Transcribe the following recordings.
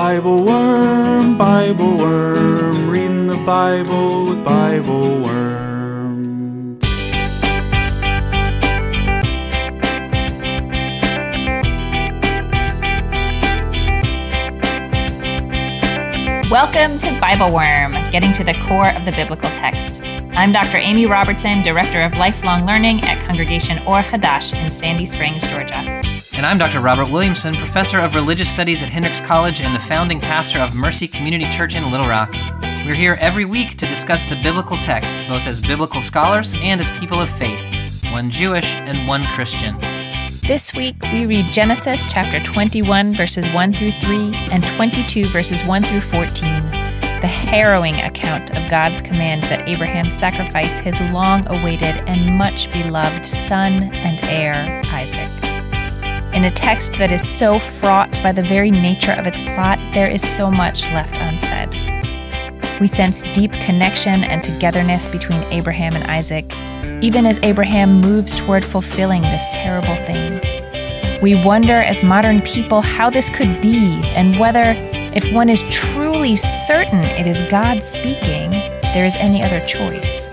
Bible Worm, Bible Worm, reading the Bible with Bible Worm. Welcome to Bible Worm, getting to the core of the biblical text. I'm Dr. Amy Robertson, Director of Lifelong Learning at Congregation Or Hadash in Sandy Springs, Georgia. And I'm Dr. Robert Williamson, Professor of Religious Studies at Hendrix College and the founding pastor of Mercy Community Church in Little Rock. We're here every week to discuss the biblical text, both as biblical scholars and as people of faith, one Jewish and one Christian. This week, we read Genesis chapter 21, verses 1 through 3, and 22, verses 1 through 14. The harrowing account of God's command that Abraham sacrifice his long-awaited and much-beloved son and heir, Isaac. In a text that is so fraught by the very nature of its plot, there is so much left unsaid. We sense deep connection and togetherness between Abraham and Isaac, even as Abraham moves toward fulfilling this terrible thing. We wonder as modern people how this could be and whether, if one is truly certain it is God speaking, there is any other choice.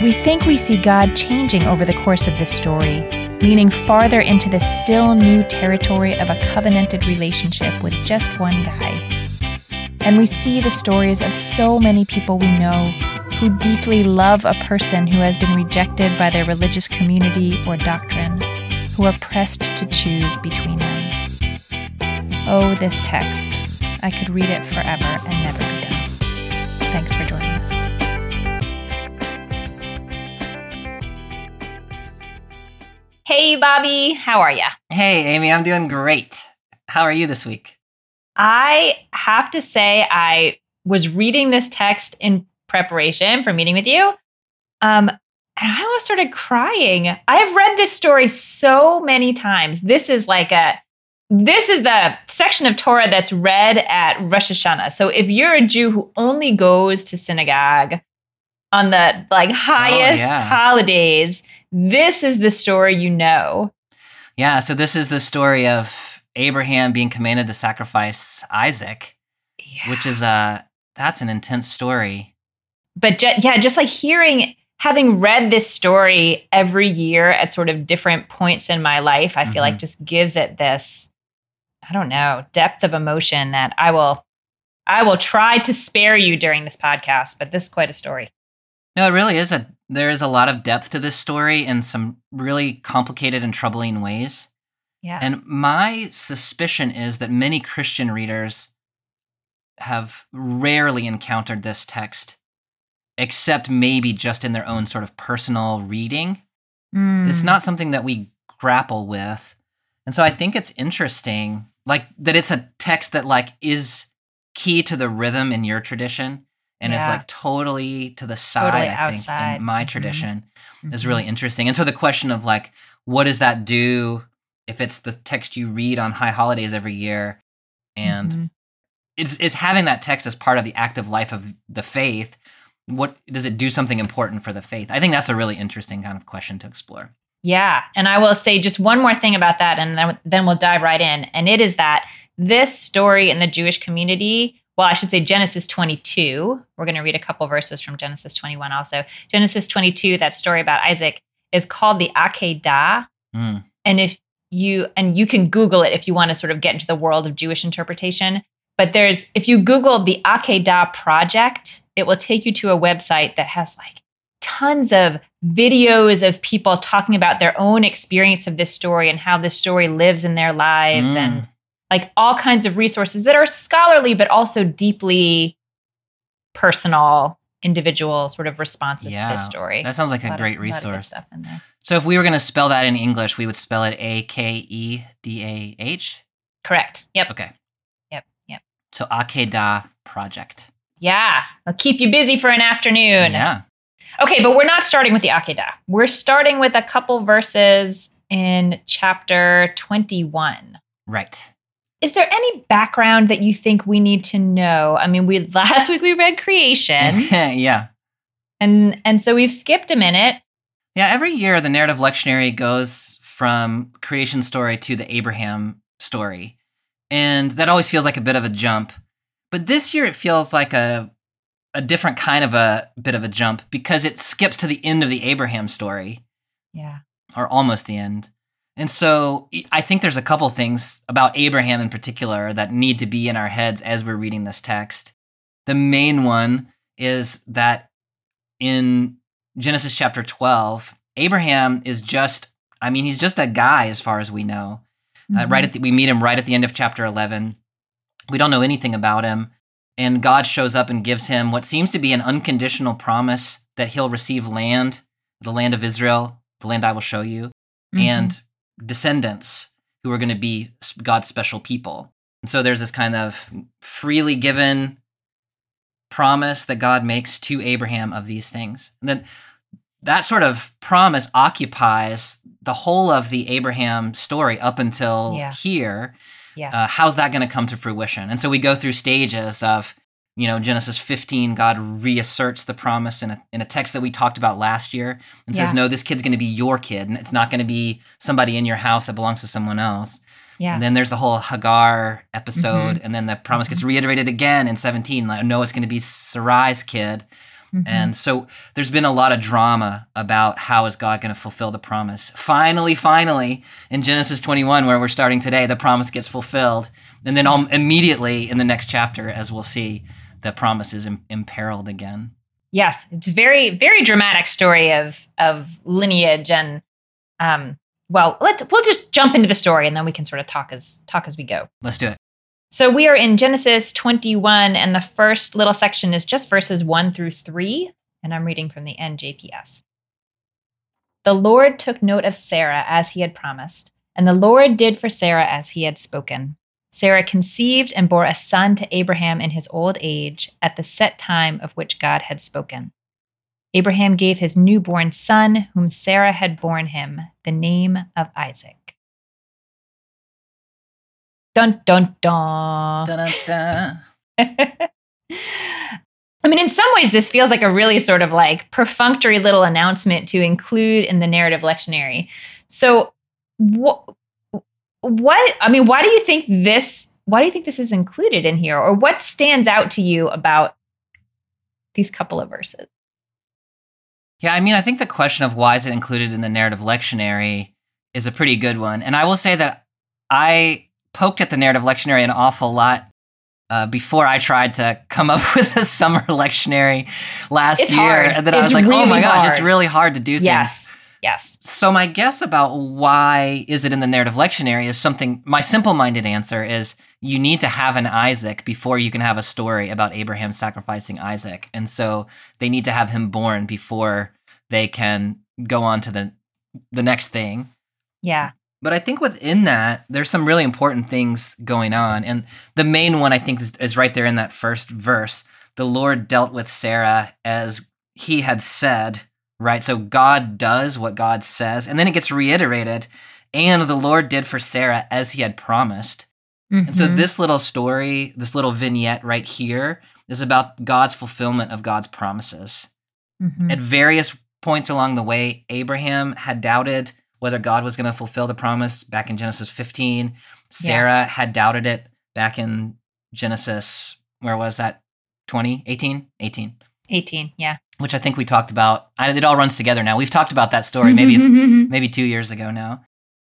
We think we see God changing over the course of this story, leaning farther into the still new territory of a covenanted relationship with just one guy. And we see the stories of so many people we know who deeply love a person who has been rejected by their religious community or doctrine, who are pressed to choose between them. Oh, this text. I could read it forever and never be done. Thanks for joining us. Hey, Bobby. How are ya? Hey, Amy. I'm doing great. How are you this week? I have to say I was reading this text in preparation for meeting with you, and I almost started crying. I have read this story so many times. This is the section of Torah that's read at Rosh Hashanah. So if you're a Jew who only goes to synagogue on the highest holidays, this is the story you know. Yeah, so this is the story of Abraham being commanded to sacrifice Isaac, which is that's an intense story. But having read this story every year at sort of different points in my life, I feel like just gives it this, I don't know, depth of emotion that I will try to spare you during this podcast, but this is quite a story. No, it really is. There is a lot of depth to this story in some really complicated and troubling ways. Yeah. And my suspicion is that many Christian readers have rarely encountered this text, except maybe just in their own sort of personal reading. It's not something that we grapple with. And so I think it's interesting, that it's a text that, is key to the rhythm in your tradition and is, totally to the side, totally outside. In my tradition is really interesting. And so the question of, what does that do if it's the text you read on high holidays every year? And it's having that text as part of the active life of the faith. What does it do something important for the faith? I think that's a really interesting kind of question to explore. Yeah. And I will say just one more thing about that, and then we'll dive right in. And it is that this story in the Jewish community, well, I should say Genesis 22. We're going to read a couple verses from Genesis 21 also. Genesis 22, that story about Isaac, is called the Akedah. And you can Google it if you want to sort of get into the world of Jewish interpretation. But if you Google the Akedah Project, it will take you to a website that has tons of videos of people talking about their own experience of this story and how this story lives in their lives and all kinds of resources that are scholarly, but also deeply personal, individual sort of responses to this story. That sounds like a great resource. A lot of good stuff in there. So if we were going to spell that in English, we would spell it Akedah? Correct. Yep. Okay. Yep. So Akedah Project. Yeah, I'll keep you busy for an afternoon. Yeah. Okay, but we're not starting with the Akedah. We're starting with a couple verses in chapter 21. Right. Is there any background that you think we need to know? I mean, last week we read creation. Yeah. And so we've skipped a minute. Yeah, every year the Narrative Lectionary goes from creation story to the Abraham story. And that always feels like a bit of a jump. But this year it feels like a different kind of a bit of a jump because it skips to the end of the Abraham story. Yeah. Or almost the end. And so I think there's a couple things about Abraham in particular that need to be in our heads as we're reading this text. The main one is that in Genesis chapter 12, Abraham is just, I mean, he's just a guy as far as we know. Mm-hmm. We meet him right at the end of chapter 11. We don't know anything about him. And God shows up and gives him what seems to be an unconditional promise that he'll receive land, the land of Israel, the land I will show you, mm-hmm. and descendants who are going to be God's special people. And so there's this kind of freely given promise that God makes to Abraham of these things. And then that sort of promise occupies the whole of the Abraham story up until here. Yeah. How's that going to come to fruition? And so we go through stages of, you know, Genesis 15, God reasserts the promise in a text that we talked about last year and says, no, this kid's going to be your kid. And it's not going to be somebody in your house that belongs to someone else. Yeah. And then there's the whole Hagar episode. Mm-hmm. And then the promise gets reiterated again in 17. Like, no, it's going to be Sarai's kid. Mm-hmm. And so there's been a lot of drama about how is God going to fulfill the promise. Finally, in Genesis 21, where we're starting today, the promise gets fulfilled. And then immediately in the next chapter, as we'll see, the promise is imperiled again. Yes, it's a very, very dramatic story of lineage. And we'll just jump into the story and then we can sort of talk as we go. Let's do it. So we are in Genesis 21, and the first little section is just verses 1-3, and I'm reading from the NJPS. The Lord took note of Sarah as he had promised, and the Lord did for Sarah as he had spoken. Sarah conceived and bore a son to Abraham in his old age at the set time of which God had spoken. Abraham gave his newborn son, whom Sarah had borne him, the name of Isaac. Dun, dun, dun. Dun, dun, dun. I mean, in some ways, this feels like a really sort of like perfunctory little announcement to include in the narrative lectionary. So why do you think this is included in here? Or what stands out to you about these couple of verses? Yeah, I mean, I think the question of why is it included in the narrative lectionary is a pretty good one. And I will say that I poked at the narrative lectionary an awful lot before I tried to come up with a summer lectionary last year. And then I was like, really gosh, it's really hard to do things. Yes. So my guess about why is it in the narrative lectionary is my simple-minded answer is you need to have an Isaac before you can have a story about Abraham sacrificing Isaac. And so they need to have him born before they can go on to the next thing. Yeah. But I think within that, there's some really important things going on. And the main one, I think, is right there in that first verse. The Lord dealt with Sarah as he had said, right? So God does what God says. And then it gets reiterated. And the Lord did for Sarah as he had promised. Mm-hmm. And so this little story, this little vignette right here is about God's fulfillment of God's promises. Mm-hmm. At various points along the way, Abraham had doubted whether God was going to fulfill the promise back in Genesis 15. Sarah had doubted it back in Genesis, 18, yeah. Which I think we talked about. It all runs together now. We've talked about that story maybe 2 years ago now.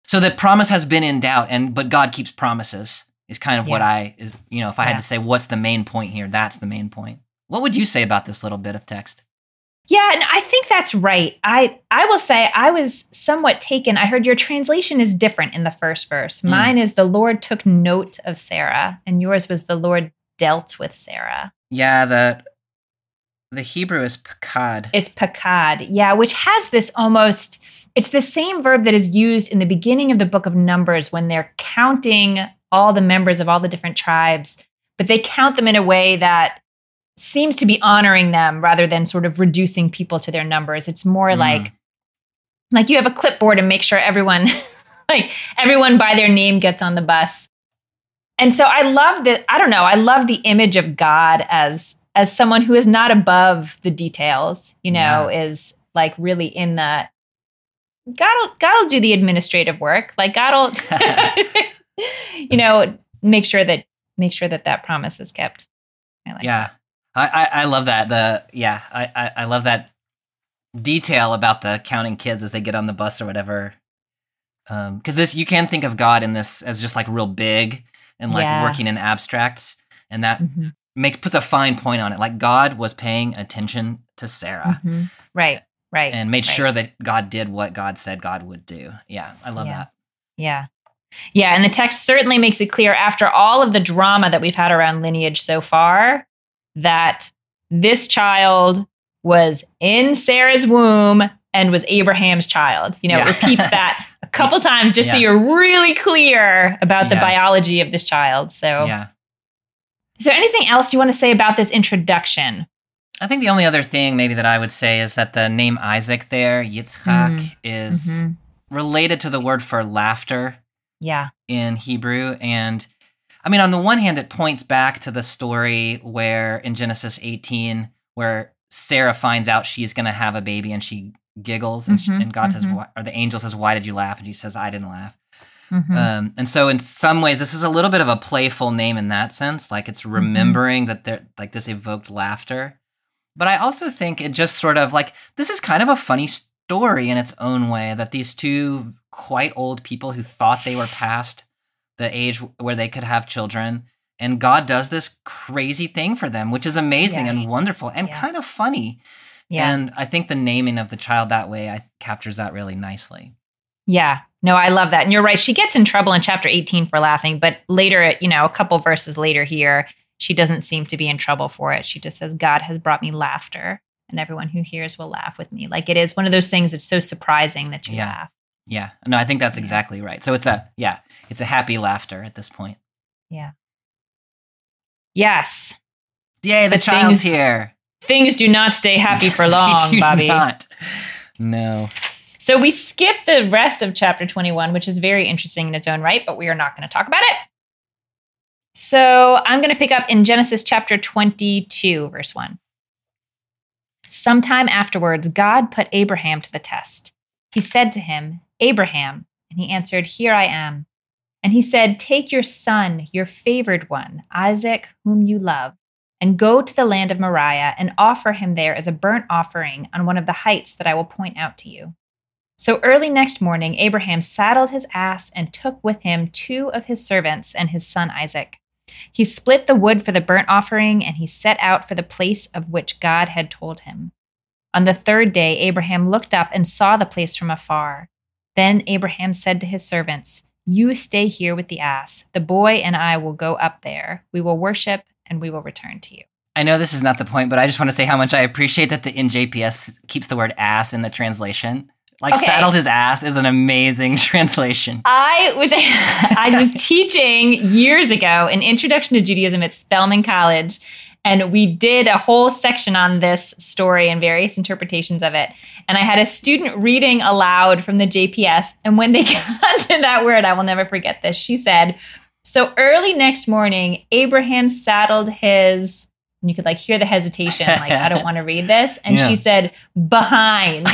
So the promise has been in doubt, but God keeps promises is kind of what I had to say what's the main point here, that's the main point. What would you say about this little bit of text? Yeah, and I think that's right. I will say I was somewhat taken. I heard your translation is different in the first verse. Mine is the Lord took note of Sarah, and yours was the Lord dealt with Sarah. Yeah, the Hebrew is pakad. It's pakad, yeah, which has this almost, it's the same verb that is used in the beginning of the Book of Numbers when they're counting all the members of all the different tribes, but they count them in a way that seems to be honoring them rather than sort of reducing people to their numbers. It's more like you have a clipboard and make sure everyone, like everyone by their name gets on the bus. And so I love that. I don't know. I love the image of God as someone who is not above the details, is like really in that God'll do the administrative work. Like God'll, make sure that promise is kept. I like yeah. That. I love that. I love that detail about the counting kids as they get on the bus or whatever. Because this, you can think of God in this as just like real big and like working in abstract, and that puts a fine point on it. Like God was paying attention to Sarah, right, and made sure that God did what God said God would do. Yeah, I love that. Yeah, and the text certainly makes it clear after all of the drama that we've had around lineage so far that this child was in Sarah's womb and was Abraham's child. You know, it repeats that a couple times just so you're really clear about the biology of this child. So, is there anything else you want to say about this introduction? I think the only other thing maybe that I would say is that the name Isaac there, Yitzhak, is related to the word for laughter. Yeah, in Hebrew. And I mean, on the one hand, it points back to the story where in Genesis 18, where Sarah finds out she's going to have a baby and she giggles and, and God says, or the angel says, "Why did you laugh?" And she says, "I didn't laugh." And so in some ways, this is a little bit of a playful name in that sense. Like it's remembering that there, like this evoked laughter. But I also think it just sort of like, this is kind of a funny story in its own way that these two quite old people who thought they were past the age where they could have children, and God does this crazy thing for them, which is amazing and wonderful and kind of funny. Yeah. And I think the naming of the child that way captures that really nicely. Yeah. No, I love that. And you're right. She gets in trouble in chapter 18 for laughing, but later, you know, a couple verses later here, she doesn't seem to be in trouble for it. She just says, "God has brought me laughter, and everyone who hears will laugh with me." Like it is one of those things that's so surprising that you laugh. Yeah. No, I think that's exactly right. So it's a happy laughter at this point. Yeah. Yes. Yay, the child's here. Things do not stay happy for long, Bobby. Not. No. So we skip the rest of chapter 21, which is very interesting in its own right, but we are not going to talk about it. So I'm going to pick up in Genesis chapter 22, verse 1. "Sometime afterwards, God put Abraham to the test. He said to him, 'Abraham,' and he answered, 'Here I am.' And he said, 'Take your son, your favored one, Isaac, whom you love, and go to the land of Moriah and offer him there as a burnt offering on one of the heights that I will point out to you.' So early next morning, Abraham saddled his ass and took with him two of his servants and his son Isaac. He split the wood for the burnt offering, and he set out for the place of which God had told him. On the third day, Abraham looked up and saw the place from afar. Then Abraham said to his servants, 'You stay here with the ass. The boy and I will go up there. We will worship, and we will return to you.'" I know this is not the point, but I just want to say how much I appreciate that the NJPS keeps the word ass in the translation. Like saddled his ass is an amazing translation. I was teaching years ago an introduction to Judaism at Spelman College, and we did a whole section on this story and various interpretations of it. And I had a student reading aloud from the JPS, and when they got to that word, I will never forget this, she said, "So early next morning, Abraham saddled his..." And you could like hear the hesitation, like, "I don't want to read this." And she said, "Behind."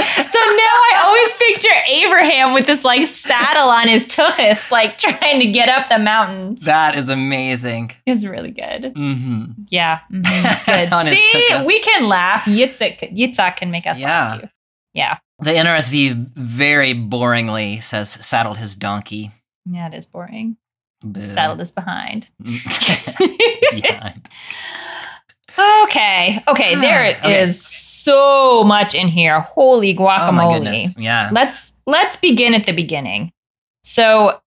So now I always picture Abraham with this like saddle on his tuchus, like trying to get up the mountain. That is amazing. It's really good. Mm-hmm. Yeah. Mm-hmm. Good. See, we can laugh. Yitzhak can make us laugh too. Yeah. The NRSV very boringly says saddled his donkey. Yeah, it is boring. But... saddled is behind. Behind. Okay, there is so much in here. Holy guacamole. Oh my goodness. Yeah. Let's begin at the beginning. So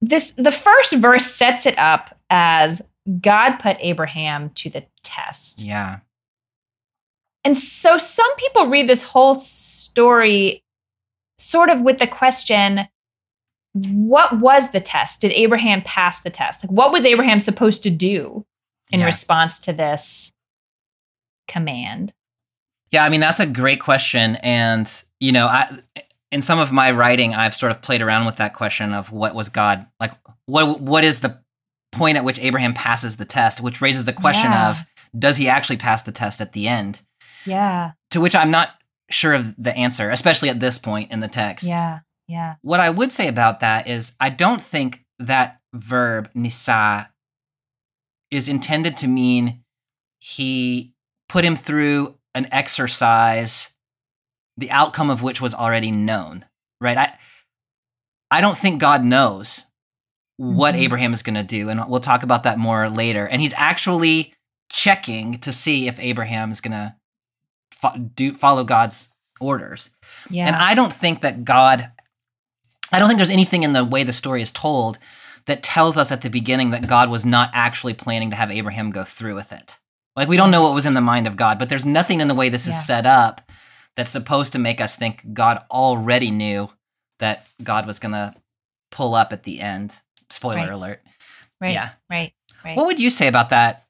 the first verse sets it up as God put Abraham to the test. Yeah. And so some people read this whole story sort of with the question, what was the test? Did Abraham pass the test? Like, what was Abraham supposed to do in response to this command? Yeah, I mean, that's a great question. And, you know, in some of my writing, I've sort of played around with that question of what was God, like, what is the point at which Abraham passes the test, which raises the question of, does he actually pass the test at the end? Yeah. To which I'm not sure of the answer, especially at this point in the text. Yeah, yeah. What I would say about that is I don't think that verb, nisa, is intended to mean he put him through an exercise, the outcome of which was already known, right? I don't think God knows what Abraham is going to do, and we'll talk about that more later. And he's actually checking to see if Abraham is going to follow God's orders. Yeah. And I don't think that I don't think there's anything in the way the story is told that tells us at the beginning that God was not actually planning to have Abraham go through with it. Like, we don't know what was in the mind of God, but there's nothing in the way this is set up that's supposed to make us think God already knew that God was going to pull up at the end. Spoiler alert. Right. What would you say about that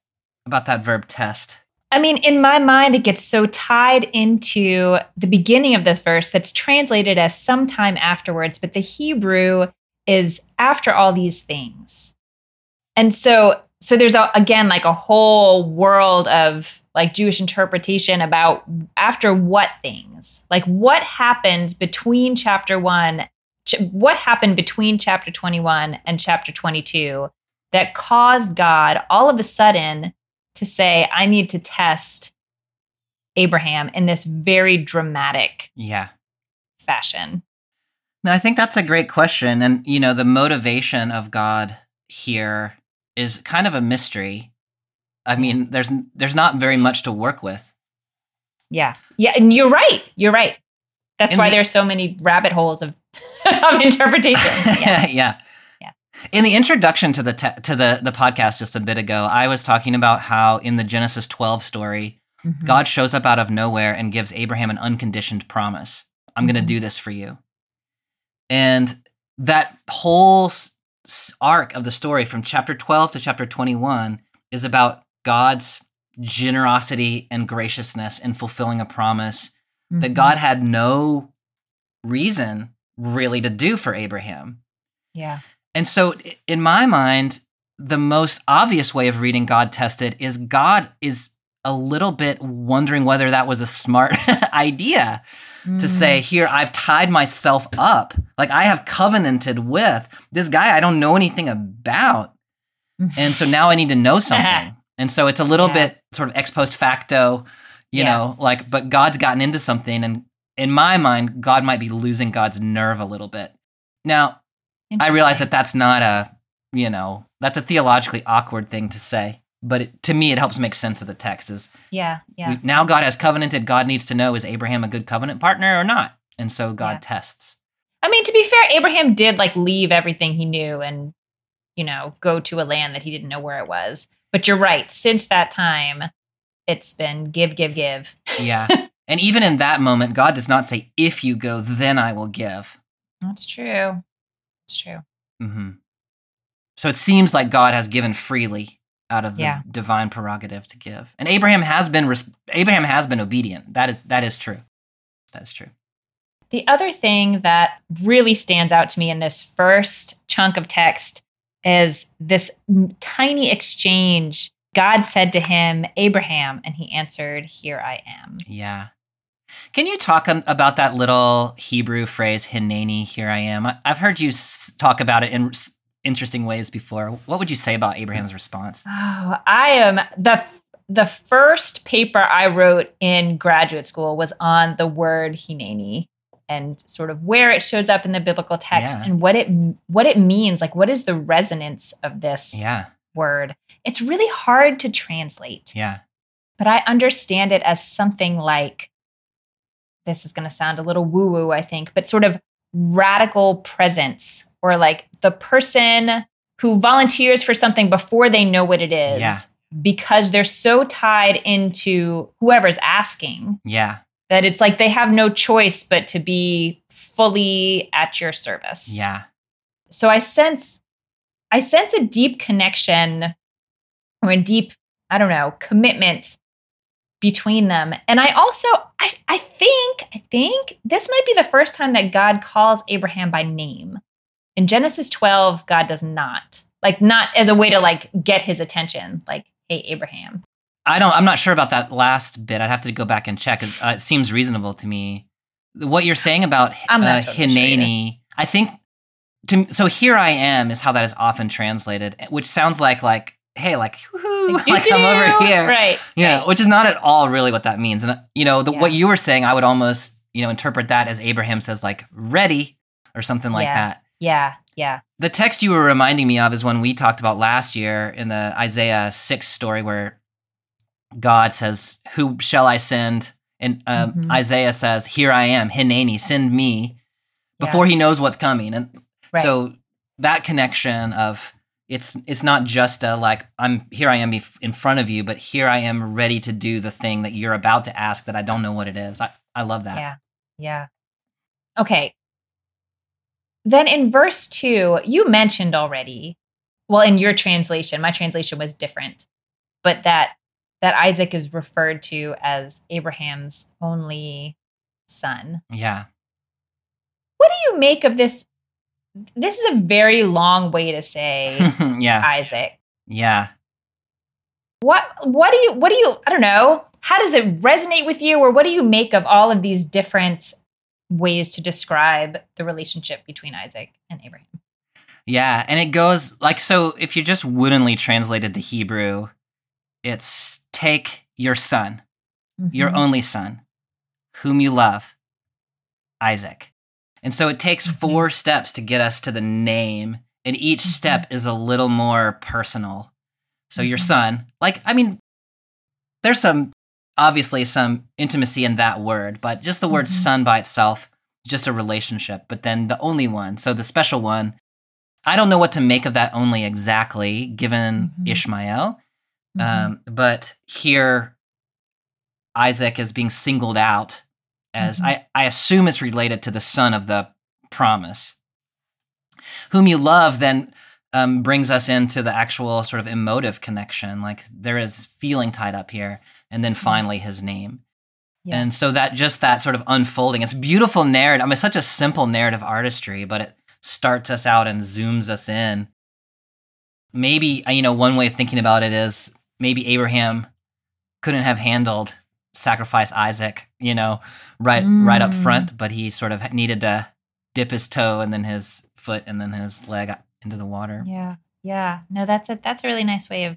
verb test? I mean, in my mind, it gets so tied into the beginning of this verse that's translated as sometime afterwards, but the Hebrew is after all these things. And so there's, again, like a whole world of like Jewish interpretation about after what things, like what happened between chapter 1, what happened between chapter 21 and chapter 22 that caused God all of a sudden to say, I need to test Abraham in this very dramatic fashion. Now, I think that's a great question. And, you know, the motivation of God here is kind of a mystery. I mean, there's not very much to work with. Yeah. Yeah. And you're right. That's why there's so many rabbit holes of, of interpretation. Yeah. Yeah. In the introduction to the podcast just a bit ago, I was talking about how in the Genesis 12 story, God shows up out of nowhere and gives Abraham an unconditioned promise. I'm going to do this for you. And that whole arc of the story from chapter 12 to chapter 21 is about God's generosity and graciousness in fulfilling a promise that God had no reason really to do for Abraham. Yeah. And so in my mind, the most obvious way of reading God tested is God is a little bit wondering whether that was a smart idea to say, here, I've tied myself up. Like, I have covenanted with this guy I don't know anything about. And so now I need to know something. And so it's a little bit sort of ex post facto, you know, like, but God's gotten into something. And in my mind, God might be losing God's nerve a little bit. Now, I realize that that's not that's a theologically awkward thing to say. But to me, it helps make sense of the text. Now God has covenanted. God needs to know, is Abraham a good covenant partner or not? And so God tests. I mean, to be fair, Abraham did like leave everything he knew and, you know, go to a land that he didn't know where it was. But you're right. Since that time, it's been give. Yeah. And even in that moment, God does not say, if you go, then I will give. That's true. It's true. Mm-hmm. So it seems like God has given freely out of the divine prerogative to give. And Abraham has been obedient. That is true. That is true. The other thing that really stands out to me in this first chunk of text is this tiny exchange. God said to him, Abraham, and he answered, here I am. Yeah. Can you talk about that little Hebrew phrase, Hineni, here I am? I've heard you talk about it in interesting ways before. What would you say about Abraham's response? Oh, I am the first paper I wrote in graduate school was on the word Hineni and sort of where it shows up in the biblical text and what it means. Like, what is the resonance of this word? It's really hard to translate. Yeah, but I understand it as something like, this is going to sound a little woo-woo, I think, but sort of radical presence, or like the person who volunteers for something before they know what it is because they're so tied into whoever's asking that it's like they have no choice but to be fully at your service. Yeah. So I sense a deep connection or a deep, I don't know, commitment between them. And I also, I think this might be the first time that God calls Abraham by name. In Genesis 12, God does not as a way to like get his attention, like, hey, Abraham. I'm not sure about that last bit. I'd have to go back and check. It seems reasonable to me. What you're saying about Hineni, I think So here I am is how that is often translated, which sounds like, hey, like, woohoo, like I'm over here. Right. Yeah. Right. Which is not at all really what that means. And, you know, what you were saying, I would almost, interpret that as Abraham says, like, ready or something like that. Yeah. Yeah. The text you were reminding me of is one we talked about last year in the Isaiah 6 story where God says, who shall I send? And mm-hmm. Isaiah says, here I am, Hineni, send me, before he knows what's coming. And so that connection of it's not just a like, I am in front of you, but here I am ready to do the thing that you're about to ask that I don't know what it is. I love that. Yeah. Yeah. Okay. Then in verse 2, you mentioned already, well, in your translation, my translation was different, but that Isaac is referred to as Abraham's only son. Yeah. What do you make of this? This is a very long way to say Isaac. Yeah. What do you I don't know, how does it resonate with you, or what do you make of all of these different ways to describe the relationship between Isaac and Abraham? Yeah, and it goes like, so if you just woodenly translated the Hebrew, it's take your son, your only son, whom you love, Isaac. And so it takes 4 steps to get us to the name, and each step is a little more personal. So your son, like, I mean, there's obviously some intimacy in that word, but just the word son by itself, just a relationship, but then the only one. So the special one, I don't know what to make of that only exactly, given Ishmael. But here, Isaac is being singled out as, I assume it's related to the son of the promise. Whom you love then brings us into the actual sort of emotive connection. Like there is feeling tied up here. And then finally his name. Yeah. And so that sort of unfolding, it's beautiful narrative. I mean, it's such a simple narrative artistry, but it starts us out and zooms us in. Maybe, one way of thinking about it is maybe Abraham couldn't have handled sacrifice Isaac, right up front, but he sort of needed to dip his toe and then his foot and then his leg into the water. Yeah. Yeah. No, that's a really nice way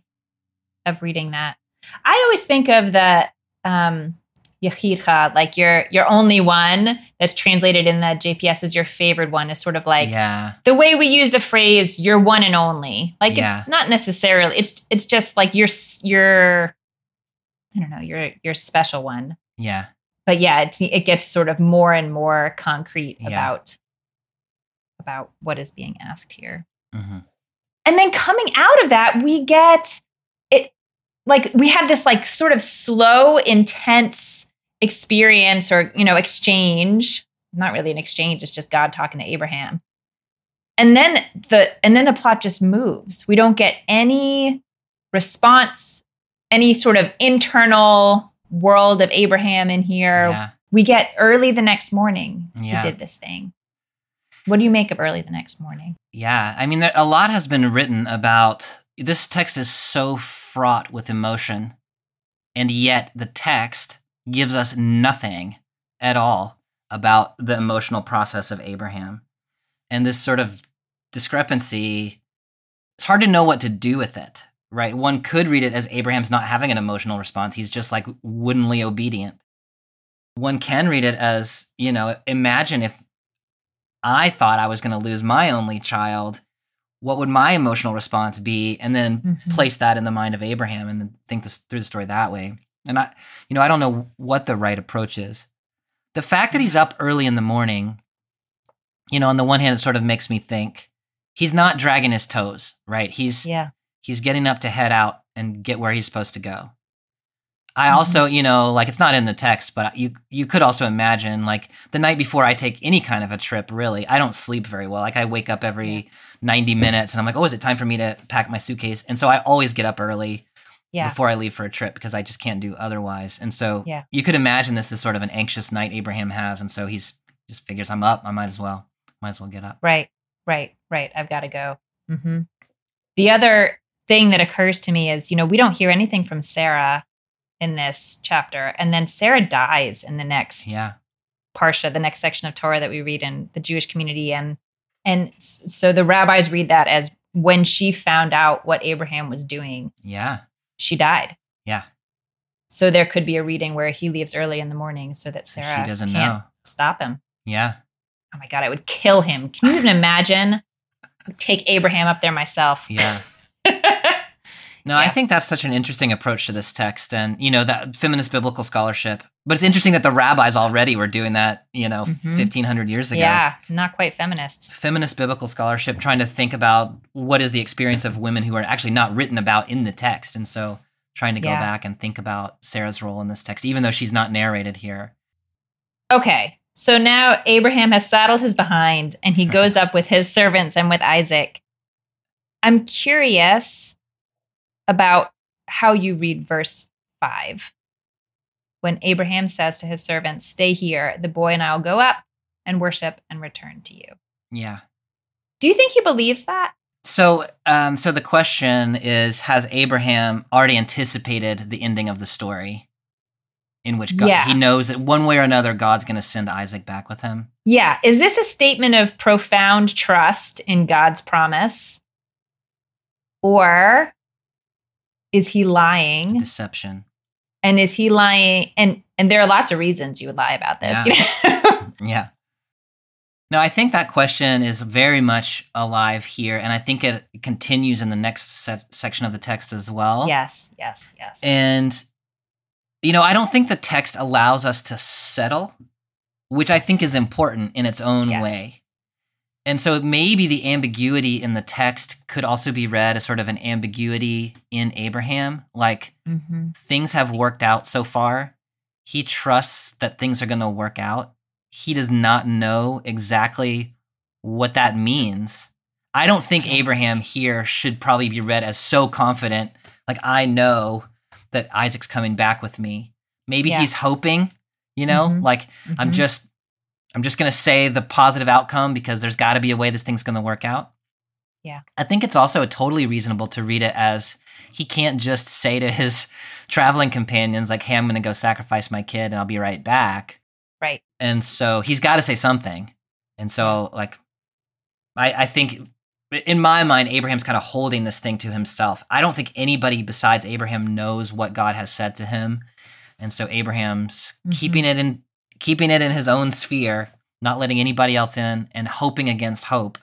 of reading that. I always think of the Yehidcha, like your only one, that's translated in the JPS as your favored one, is sort of like the way we use the phrase "your one and only." Like it's not necessarily. It's just like your I don't know, your special one. Yeah. But yeah, it gets sort of more and more concrete about what is being asked here. Mm-hmm. And then coming out of that, we get it. Like we have this like sort of slow, intense experience or, exchange, not really an exchange. It's just God talking to Abraham. And then the plot just moves. We don't get any response, any sort of internal world of Abraham in here. Yeah. We get early the next morning. Yeah. He did this thing. What do you make of early the next morning? Yeah. I mean, a lot has been written about, this text is so fraught with emotion, and yet the text gives us nothing at all about the emotional process of Abraham. And this sort of discrepancy, it's hard to know what to do with it. Right. One could read it as Abraham's not having an emotional response. He's just like woodenly obedient. One can read it as, imagine if I thought I was going to lose my only child, what would my emotional response be? And then place that in the mind of Abraham and then think this through the story that way. And I don't know what the right approach is. The fact that he's up early in the morning, on the one hand, it sort of makes me think he's not dragging his toes, right? He's getting up to head out and get where he's supposed to go. I also, like it's not in the text, but you could also imagine like the night before I take any kind of a trip, really, I don't sleep very well. Like I wake up every 90 minutes and I'm like, oh, is it time for me to pack my suitcase? And so I always get up early before I leave for a trip because I just can't do otherwise. And so you could imagine this is sort of an anxious night Abraham has. And so he's just figures I'm up. I might as well get up. Right. I've got to go. Mm-hmm. The other thing that occurs to me is, we don't hear anything from Sarah in this chapter. And then Sarah dies in the next parsha, the next section of Torah that we read in the Jewish community. And And so the rabbis read that as when she found out what Abraham was doing, yeah, she died. Yeah. So there could be a reading where he leaves early in the morning so that Sarah can't stop him. Yeah. Oh my God, I would kill him. Can you even imagine? Take Abraham up there myself. Yeah. No, yeah. I think that's such an interesting approach to this text and, you know, that feminist biblical scholarship. But it's interesting that the rabbis already were doing that, you know, 1,500 years ago. Yeah, not quite feminists. Feminist biblical scholarship, trying to think about what is the experience of women who are actually not written about in the text. And so trying to go back and think about Sarah's role in this text, even though she's not narrated here. Okay, so now Abraham has saddled his behind and he goes up with his servants and with Isaac. I'm curious about how you read verse 5. When Abraham says to his servants, stay here, the boy and I will go up and worship and return to you. Yeah. Do you think he believes that? So the question is, has Abraham already anticipated the ending of the story? In which God, he knows that one way or another, God's going to send Isaac back with him? Yeah. Is this a statement of profound trust in God's promise? Or is he lying? Deception. And is he lying? And there are lots of reasons you would lie about this. Yeah. You know? Yeah. No, I think that question is very much alive here. And I think it continues in the next section of the text as well. Yes. And, you know, I don't think the text allows us to settle, which I think is important in its own way. And so maybe the ambiguity in the text could also be read as sort of an ambiguity in Abraham. Like, things have worked out so far. He trusts that things are going to work out. He does not know exactly what that means. I don't think Abraham here should probably be read as so confident. Like, I know that Isaac's coming back with me. Maybe he's hoping, you know, like, I'm just going to say the positive outcome because there's got to be a way this thing's going to work out. Yeah. I think it's also totally reasonable to read it as he can't just say to his traveling companions, like, hey, I'm going to go sacrifice my kid and I'll be right back. Right. And so he's got to say something. And so, like, I think in my mind, Abraham's kind of holding this thing to himself. I don't think anybody besides Abraham knows what God has said to him. And so Abraham's keeping it in his own sphere, not letting anybody else in, and hoping against hope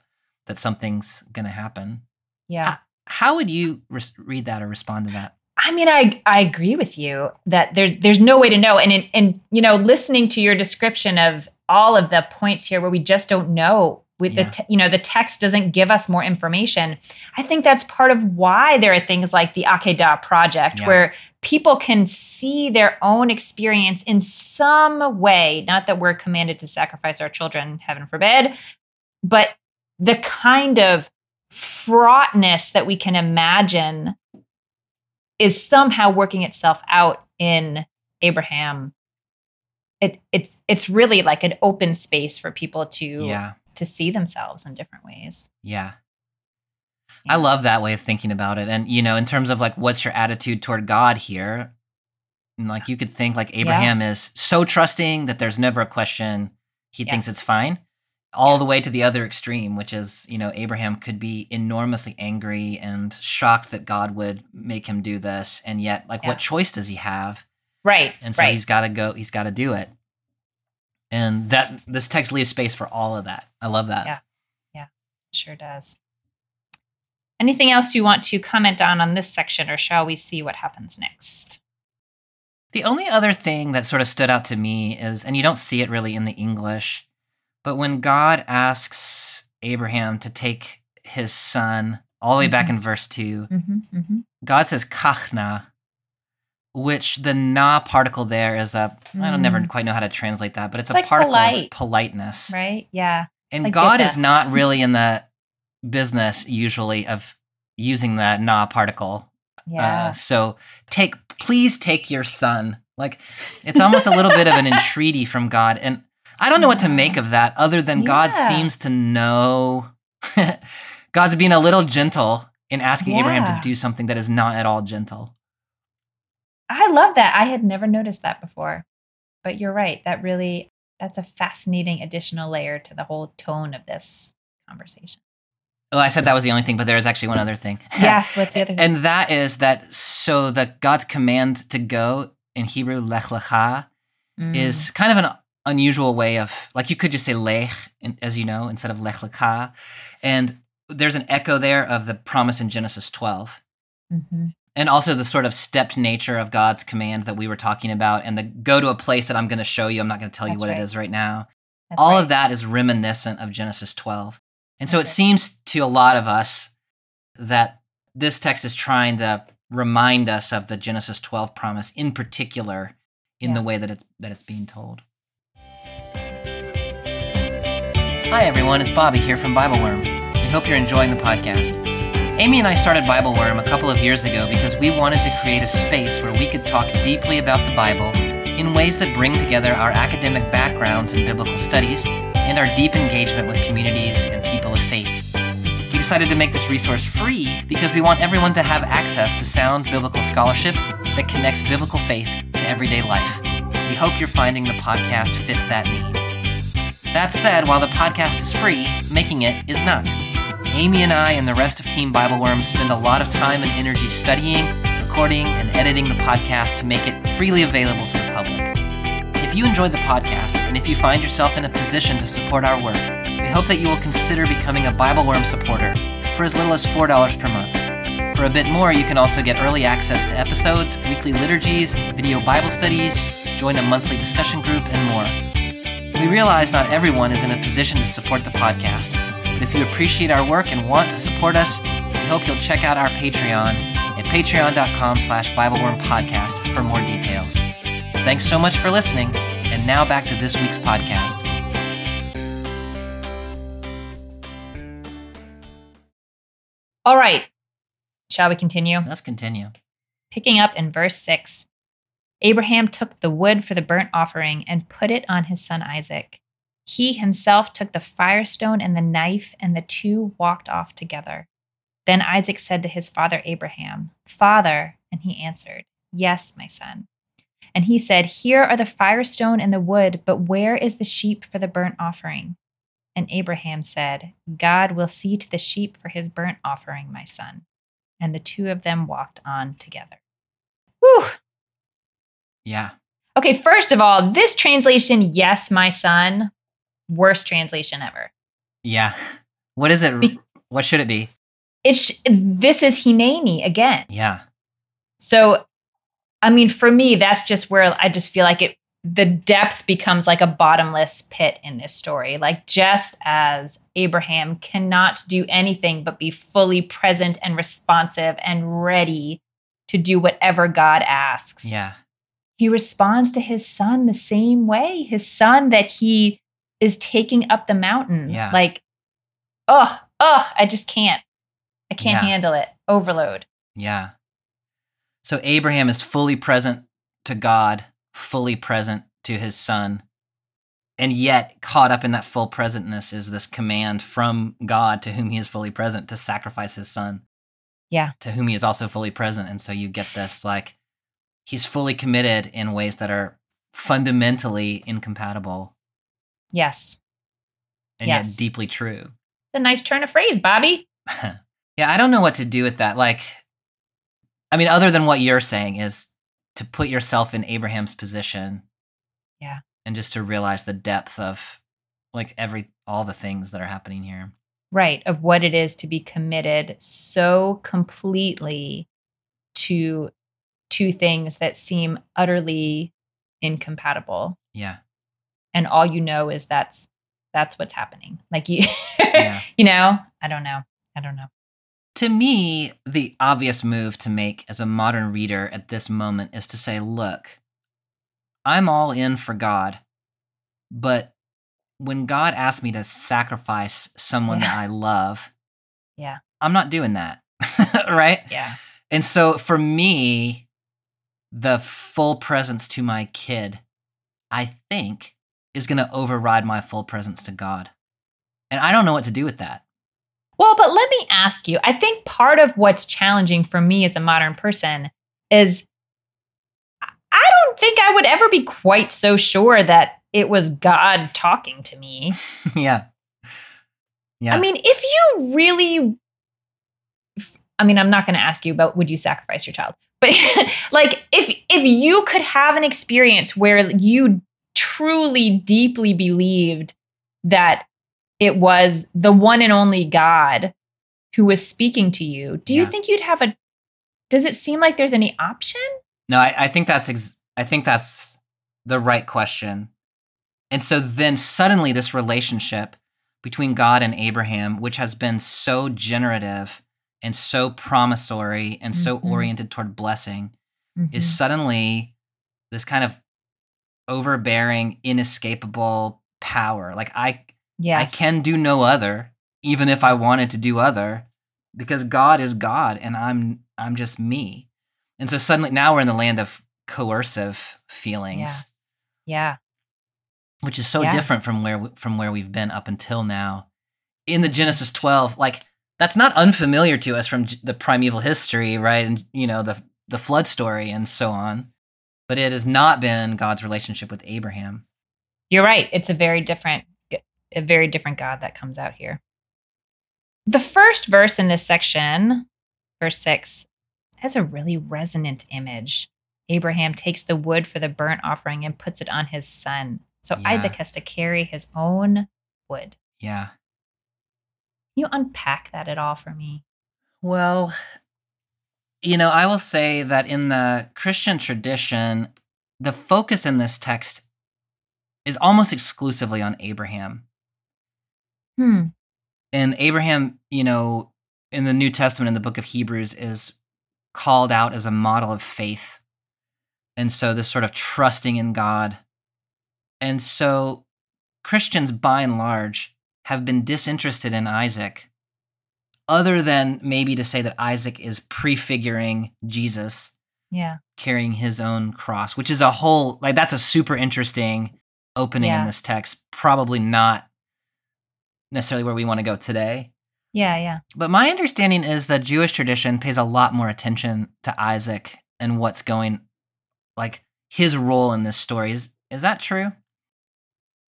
that something's going to happen. Yeah. How would you read that or respond to that? I mean, I agree with you that there's no way to know. And you know, listening to your description of all of the points here where we just don't know, with the text doesn't give us more information. I think that's part of why there are things like the Akedah project where people can see their own experience in some way. Not that we're commanded to sacrifice our children, heaven forbid, but the kind of fraughtness that we can imagine is somehow working itself out in Abraham. It's really like an open space for people to see themselves in different ways. Yeah. I love that way of thinking about it. And, you know, in terms of like, what's your attitude toward God here? And like, you could think like Abraham is so trusting that there's never a question. He thinks it's fine, all the way to the other extreme, which is, you know, Abraham could be enormously angry and shocked that God would make him do this. And yet, like, what choice does he have? Right. And so he's got to do it. And that this text leaves space for all of that. I love that. Yeah, sure does. Anything else you want to comment on this section, or shall we see what happens next? The only other thing that sort of stood out to me is, and you don't see it really in the English, but when God asks Abraham to take his son, all the way back in verse 2, God says, kachna, which the na particle there is a, I don't never quite know how to translate that, but it's a like particle of politeness. Right? Yeah. And like God is not really in the business usually of using the na particle. Yeah. So please take your son. Like, it's almost a little bit of an entreaty from God. And I don't know what to make of that other than God seems to know. God's being a little gentle in asking Abraham to do something that is not at all gentle. I love that. I had never noticed that before, but you're right. That's a fascinating additional layer to the whole tone of this conversation. Well, I said that was the only thing, but there is actually one other thing. Yes, what's the other thing? And that is that, so that God's command to go in Hebrew, lech lecha, is kind of an unusual way of, like, you could just say lech, as you know, instead of lech lecha. And there's an echo there of the promise in Genesis 12. Mm-hmm. And also the sort of stepped nature of God's command that we were talking about, and the go to a place that I'm going to show you. I'm not going to tell you what it is right now. All of that is reminiscent of Genesis 12. And so it seems to a lot of us that this text is trying to remind us of the Genesis 12 promise, in particular, in the way that it's being told. Hi, everyone. It's Bobby here from Bible Worm. We hope you're enjoying the podcast. Amy and I started Bible Worm a couple of years ago because we wanted to create a space where we could talk deeply about the Bible in ways that bring together our academic backgrounds in biblical studies and our deep engagement with communities and people of faith. We decided to make this resource free because we want everyone to have access to sound biblical scholarship that connects biblical faith to everyday life. We hope you're finding the podcast fits that need. That said, while the podcast is free, making it is not. Amy and I and the rest of Team Bible Worm spend a lot of time and energy studying, recording, and editing the podcast to make it freely available to the public. If you enjoyed the podcast, and if you find yourself in a position to support our work, we hope that you will consider becoming a Bible Worm supporter for as little as $4 per month. For a bit more, you can also get early access to episodes, weekly liturgies, video Bible studies, join a monthly discussion group, and more. We realize not everyone is in a position to support the podcast, but if you appreciate our work and want to support us, we hope you'll check out our Patreon at patreon.com/BibleWormPodcast for more details. Thanks so much for listening, and now back to this week's podcast. All right. Shall we continue? Let's continue. Picking up in verse 6. Abraham took the wood for the burnt offering and put it on his son Isaac. He himself took the firestone and the knife, and the two walked off together. Then Isaac said to his father Abraham, "Father," and he answered, "Yes, my son." And he said, "Here are the firestone and the wood, but where is the sheep for the burnt offering?" And Abraham said, "God will see to the sheep for his burnt offering, my son." And the two of them walked on together. Whew. Yeah. Okay, first of all, this translation, "yes, my son," worst translation ever. Yeah. What is it? What should it be? This is Hineni again. Yeah. So, I mean, for me, that's just where I just feel like the depth becomes like a bottomless pit in this story. Like, just as Abraham cannot do anything but be fully present and responsive and ready to do whatever God asks. Yeah. He responds to his son the same way. His son that he is taking up the mountain. Yeah. Like, I just can't. I can't handle it. Overload. Yeah. So Abraham is fully present to God, fully present to his son, and yet caught up in that full presentness is this command from God, to whom he is fully present, to sacrifice his son. Yeah. To whom he is also fully present. And so you get this, like, he's fully committed in ways that are fundamentally incompatible. Yes. And yet deeply true. It's a nice turn of phrase, Bobby. Yeah, I don't know what to do with that. Like, I mean, other than what you're saying, is to put yourself in Abraham's position. Yeah. And just to realize the depth of, like, all the things that are happening here. Right. Of what it is to be committed so completely to two things that seem utterly incompatible. Yeah. And all you know is that's what's happening. Like, you, you know, I don't know. To me, the obvious move to make as a modern reader at this moment is to say, look, I'm all in for God, but when God asks me to sacrifice someone that I love, I'm not doing that, right? Yeah. And so for me, the full presence to my kid, I think, is going to override my full presence to God. And I don't know what to do with that. Well, but let me ask you, I think part of what's challenging for me as a modern person is I don't think I would ever be quite so sure that it was God talking to me. Yeah. Yeah. I mean, if you really, I mean, I'm not going to ask you about would you sacrifice your child, but like if you could have an experience where you truly, deeply believed that it was the one and only God who was speaking to you, do you think you'd have a, does it seem like there's any option? No, I think that's, I think that's the right question. And so then suddenly this relationship between God and Abraham, which has been so generative and so promissory and so oriented toward blessing, is suddenly this kind of overbearing, inescapable power. Like I can do no other, even if I wanted to do other, because God is God and I'm just me. And so suddenly now we're in the land of coercive feelings. Yeah. Which is so different from where we've been up until now. In the Genesis 12, like that's not unfamiliar to us from the primeval history, right? And you know, the flood story and so on. But it has not been God's relationship with Abraham. You're right. It's a very different God that comes out here. The first verse in this section, verse 6, has a really resonant image. Abraham takes the wood for the burnt offering and puts it on his son. So Isaac has to carry his own wood. Yeah. Can you unpack that at all for me? Well, you know, I will say that in the Christian tradition, the focus in this text is almost exclusively on Abraham. And Abraham, you know, in the New Testament, in the book of Hebrews, is called out as a model of faith. And so this sort of trusting in God. And so Christians, by and large, have been disinterested in Isaac, other than maybe to say that Isaac is prefiguring Jesus, carrying his own cross, which is a whole, like that's a super interesting opening in this text, probably not necessarily where we want to go today. Yeah. But my understanding is that Jewish tradition pays a lot more attention to Isaac and what's going, like his role in this story. Is that true?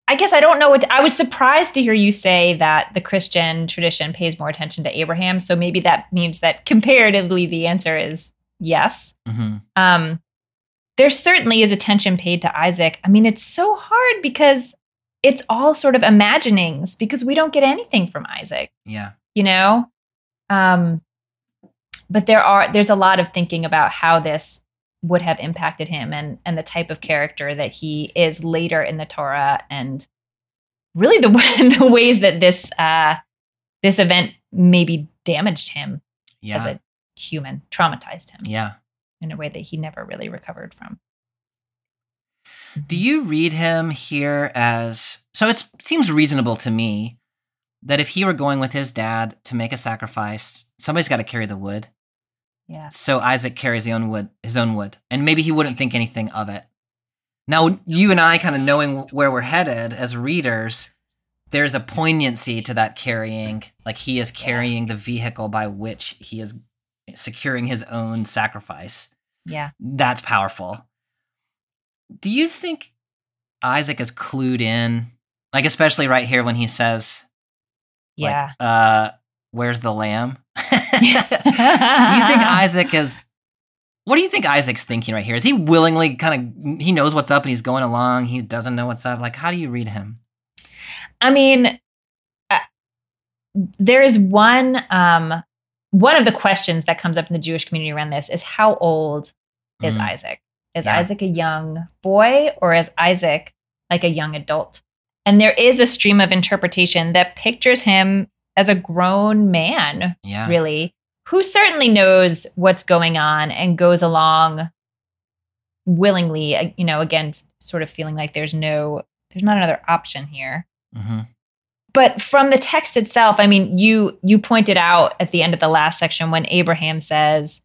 I guess I don't know. I was surprised to hear you say that the Christian tradition pays more attention to Abraham. So maybe that means that comparatively the answer is yes. There certainly is attention paid to Isaac. I mean, it's so hard because it's all sort of imaginings because we don't get anything from Isaac. Yeah. You know? But there's a lot of thinking about how this would have impacted him and the type of character that he is later in the Torah, and really the ways that this event maybe damaged him as a human, traumatized him in a way that he never really recovered from. Do you read him here as, so it seems reasonable to me that if he were going with his dad to make a sacrifice, somebody's got to carry the wood. Yeah. So Isaac carries his own wood, and maybe he wouldn't think anything of it. Now, you and I kind of knowing where we're headed as readers, there's a poignancy to that carrying, like he is carrying the vehicle by which he is securing his own sacrifice. Yeah. That's powerful. Do you think Isaac is clued in? Like, especially right here when he says, where's the lamb? What do you think Isaac's thinking right here? Is he willingly he knows what's up and he's going along, he doesn't know what's up? Like, how do you read him? I mean, there is one of the questions that comes up in the Jewish community around this is how old is Isaac? Is Isaac a young boy or is Isaac like a young adult? And there is a stream of interpretation that pictures him as a grown man, really, who certainly knows what's going on and goes along willingly, you know, again, sort of feeling like there's not another option here. Mm-hmm. But from the text itself, I mean, you pointed out at the end of the last section when Abraham says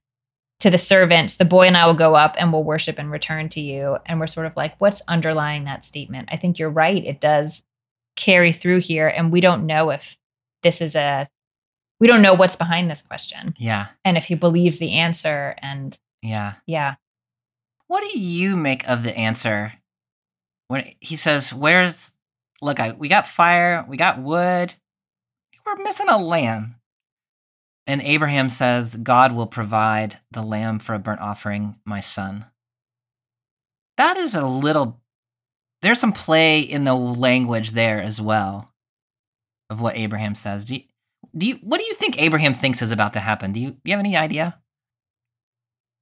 to the servants, the boy and I will go up and we'll worship and return to you. And we're sort of like, what's underlying that statement? I think you're right. It does carry through here. And we don't know if this is we don't know what's behind this question. Yeah. And if he believes the answer and. Yeah. Yeah. What do you make of the answer? When he says, we got fire, we got wood. we're missing a lamb. And Abraham says, God will provide the lamb for a burnt offering, my son. That is a little, there's some play in the language there as well of what Abraham says. What do you think Abraham thinks is about to happen? Do you have any idea?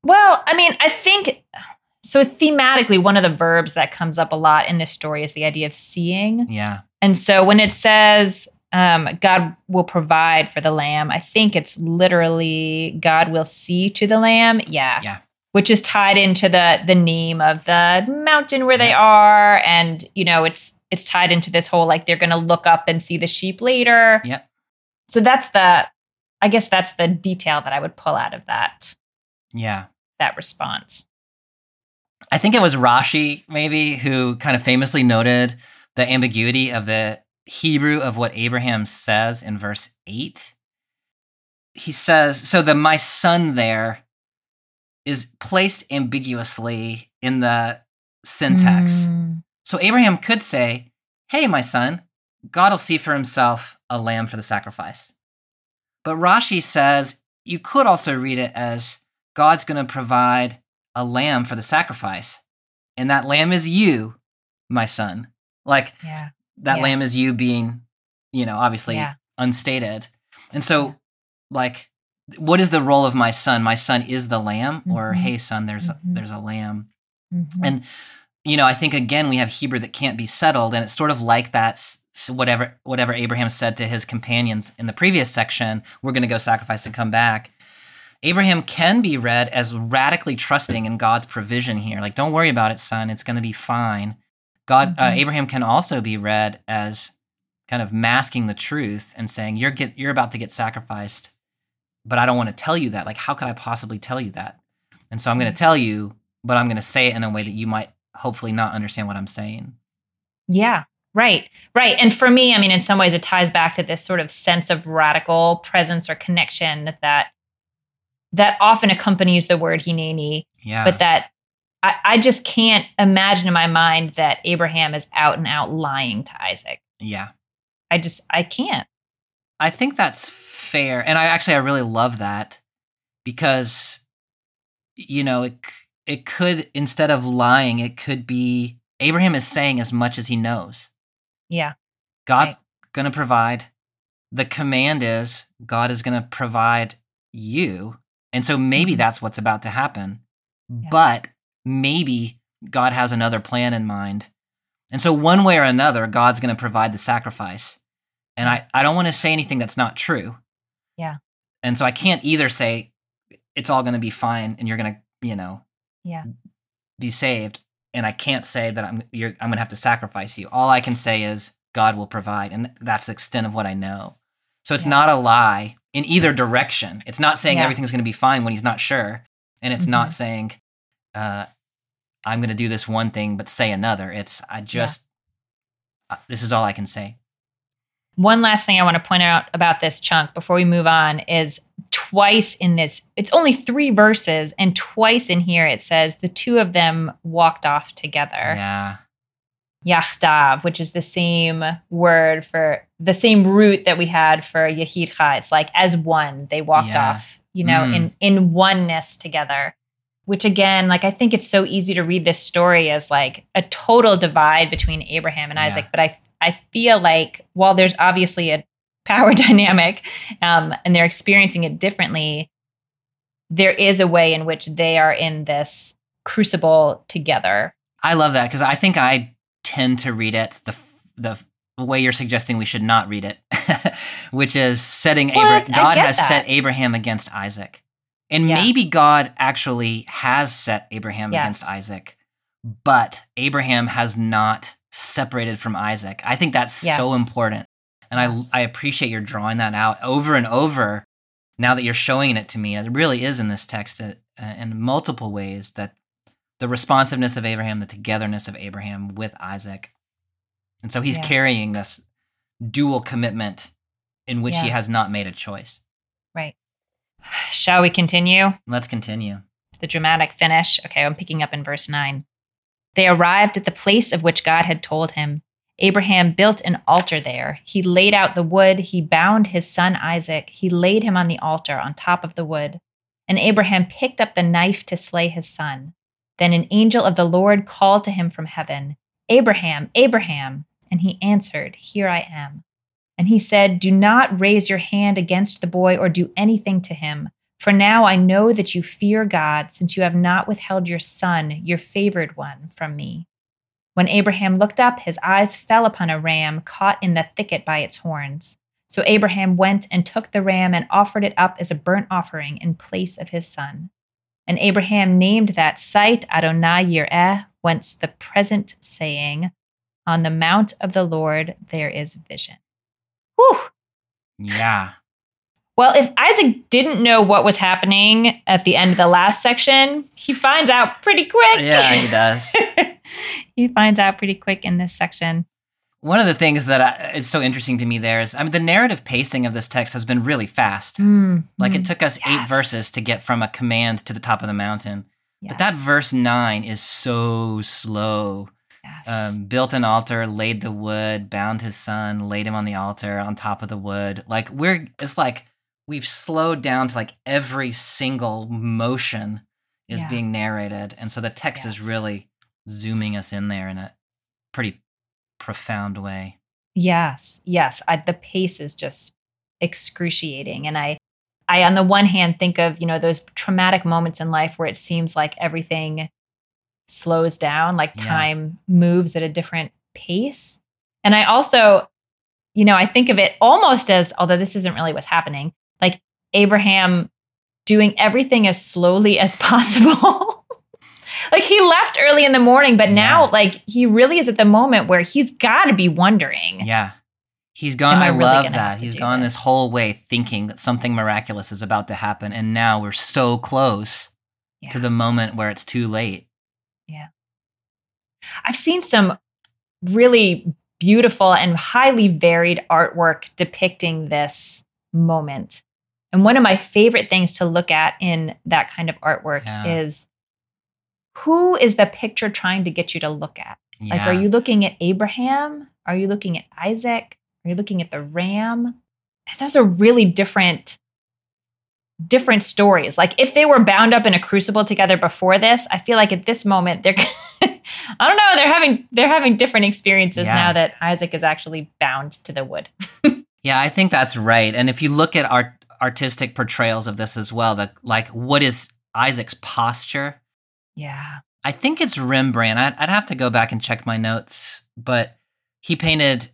Well, I mean, I think, so thematically, one of the verbs that comes up a lot in this story is the idea of seeing. Yeah. And so when it says, God will provide for the lamb, I think it's literally God will see to the lamb. Yeah. Yeah. Which is tied into the name of the mountain where they are. And, you know, it's tied into this whole, like, they're going to look up and see the sheep later. Yeah. So that's I guess that's the detail that I would pull out of that. Yeah. That response. I think it was Rashi, maybe, who kind of famously noted the ambiguity of the Hebrew of what Abraham says in verse 8. He says, so the my son there is placed ambiguously in the syntax. So Abraham could say, hey, my son, God will see for himself a lamb for the sacrifice. But Rashi says, you could also read it as God's going to provide a lamb for the sacrifice. And that lamb is you, my son. Like, lamb is you being, you know, obviously unstated. And so, like, what is the role of my son? My son is the lamb, or, hey, son, there's a lamb. Mm-hmm. And, you know, I think, again, we have Hebrew that can't be settled. And it's sort of like that, whatever Abraham said to his companions in the previous section, we're going to go sacrifice and come back. Abraham can be read as radically trusting in God's provision here. Like, don't worry about it, son. It's going to be fine. God, Abraham can also be read as kind of masking the truth and saying, you're about to get sacrificed, but I don't want to tell you that. Like, how could I possibly tell you that? And so I'm going to tell you, but I'm going to say it in a way that you might hopefully not understand what I'm saying. Yeah, right, right. And for me, I mean, in some ways it ties back to this sort of sense of radical presence or connection that often accompanies the word Hineni, but that I just can't imagine in my mind that Abraham is out and out lying to Isaac. Yeah. I can't. I think that's fair. And I really love that because, you know, it could, instead of lying, it could be Abraham is saying as much as he knows. Yeah. God's going to provide. The command is God is going to provide you. And so maybe that's what's about to happen, but maybe God has another plan in mind. And so one way or another, God's going to provide the sacrifice. And I don't want to say anything that's not true. Yeah. And so I can't either say it's all going to be fine and you're going to, you know, be saved. And I can't say that I'm going to have to sacrifice you. All I can say is God will provide. And that's the extent of what I know. So it's not a lie in either direction. It's not saying everything's going to be fine when he's not sure. And it's not saying, I'm going to do this one thing, but say another. It's, this is all I can say. One last thing I want to point out about this chunk before we move on is twice in this, it's only 3 verses, and twice in here it says the two of them walked off together. Yeah. Yachdav, which is the same word for the same root that we had for Yehidcha. It's like as one, they walked off, you know, in oneness together. Which again, like, I think it's so easy to read this story as like a total divide between Abraham and Isaac. But I feel like while there's obviously a power dynamic and they're experiencing it differently, there is a way in which they are in this crucible together. I love that because I think I tend to read it the way you're suggesting we should not read it, which is setting God has set Abraham against Isaac. And maybe God actually has set Abraham against Isaac, but Abraham has not separated from Isaac. I think that's so important. And I appreciate your drawing that out over and over now that you're showing it to me. It really is in this text in multiple ways that the responsiveness of Abraham, the togetherness of Abraham with Isaac. And so he's carrying this dual commitment in which he has not made a choice. Right. Shall we continue? Let's continue. The dramatic finish. Okay, I'm picking up in verse 9. They arrived at the place of which God had told him. Abraham built an altar there. He laid out the wood. He bound his son Isaac. He laid him on the altar on top of the wood. And Abraham picked up the knife to slay his son. Then an angel of the Lord called to him from heaven, "Abraham, Abraham." And he answered, "Here I am." And he said, "Do not raise your hand against the boy or do anything to him. For now I know that you fear God, since you have not withheld your son, your favored one, from me." When Abraham looked up, his eyes fell upon a ram caught in the thicket by its horns. So Abraham went and took the ram and offered it up as a burnt offering in place of his son. And Abraham named that site Adonai Yireh, whence the present saying, "On the mount of the Lord there is vision." Whew. Yeah. Well, if Isaac didn't know what was happening at the end of the last section, he finds out pretty quick. Yeah, he does. He finds out pretty quick in this section. One of the things that is so interesting to me there is, I mean, the narrative pacing of this text has been really fast. It took us 8 verses to get from a command to the top of the mountain. Yes. But that verse 9 is so slow. Yes. Built an altar, laid the wood, bound his son, laid him on the altar on top of the wood. We've slowed down to every single motion is being narrated. And so the text is really zooming us in there in a pretty profound way. Yes, yes. The pace is just excruciating. And I, on the one hand, think of, those traumatic moments in life where it seems like everything slows down, time moves at a different pace. And I also, I think of it almost as, although this isn't really what's happening, Abraham doing everything as slowly as possible. He left early in the morning, but now he really is at the moment where he's got to be wondering. Yeah. He's gone. I love that. He's gone this whole way thinking that something miraculous is about to happen. And now we're so close to the moment where it's too late. Yeah. I've seen some really beautiful and highly varied artwork depicting this moment. And one of my favorite things to look at in that kind of artwork is, who is the picture trying to get you to look at? Yeah. Are you looking at Abraham? Are you looking at Isaac? Are you looking at the ram? Those are really different stories. If they were bound up in a crucible together before this, I feel like at this moment, they're I don't know, they're having different experiences now that Isaac is actually bound to the wood. Yeah, I think that's right. And if you look at our artistic portrayals of this as well, what is Isaac's posture? Yeah. I think it's Rembrandt. I'd have to go back and check my notes, but he painted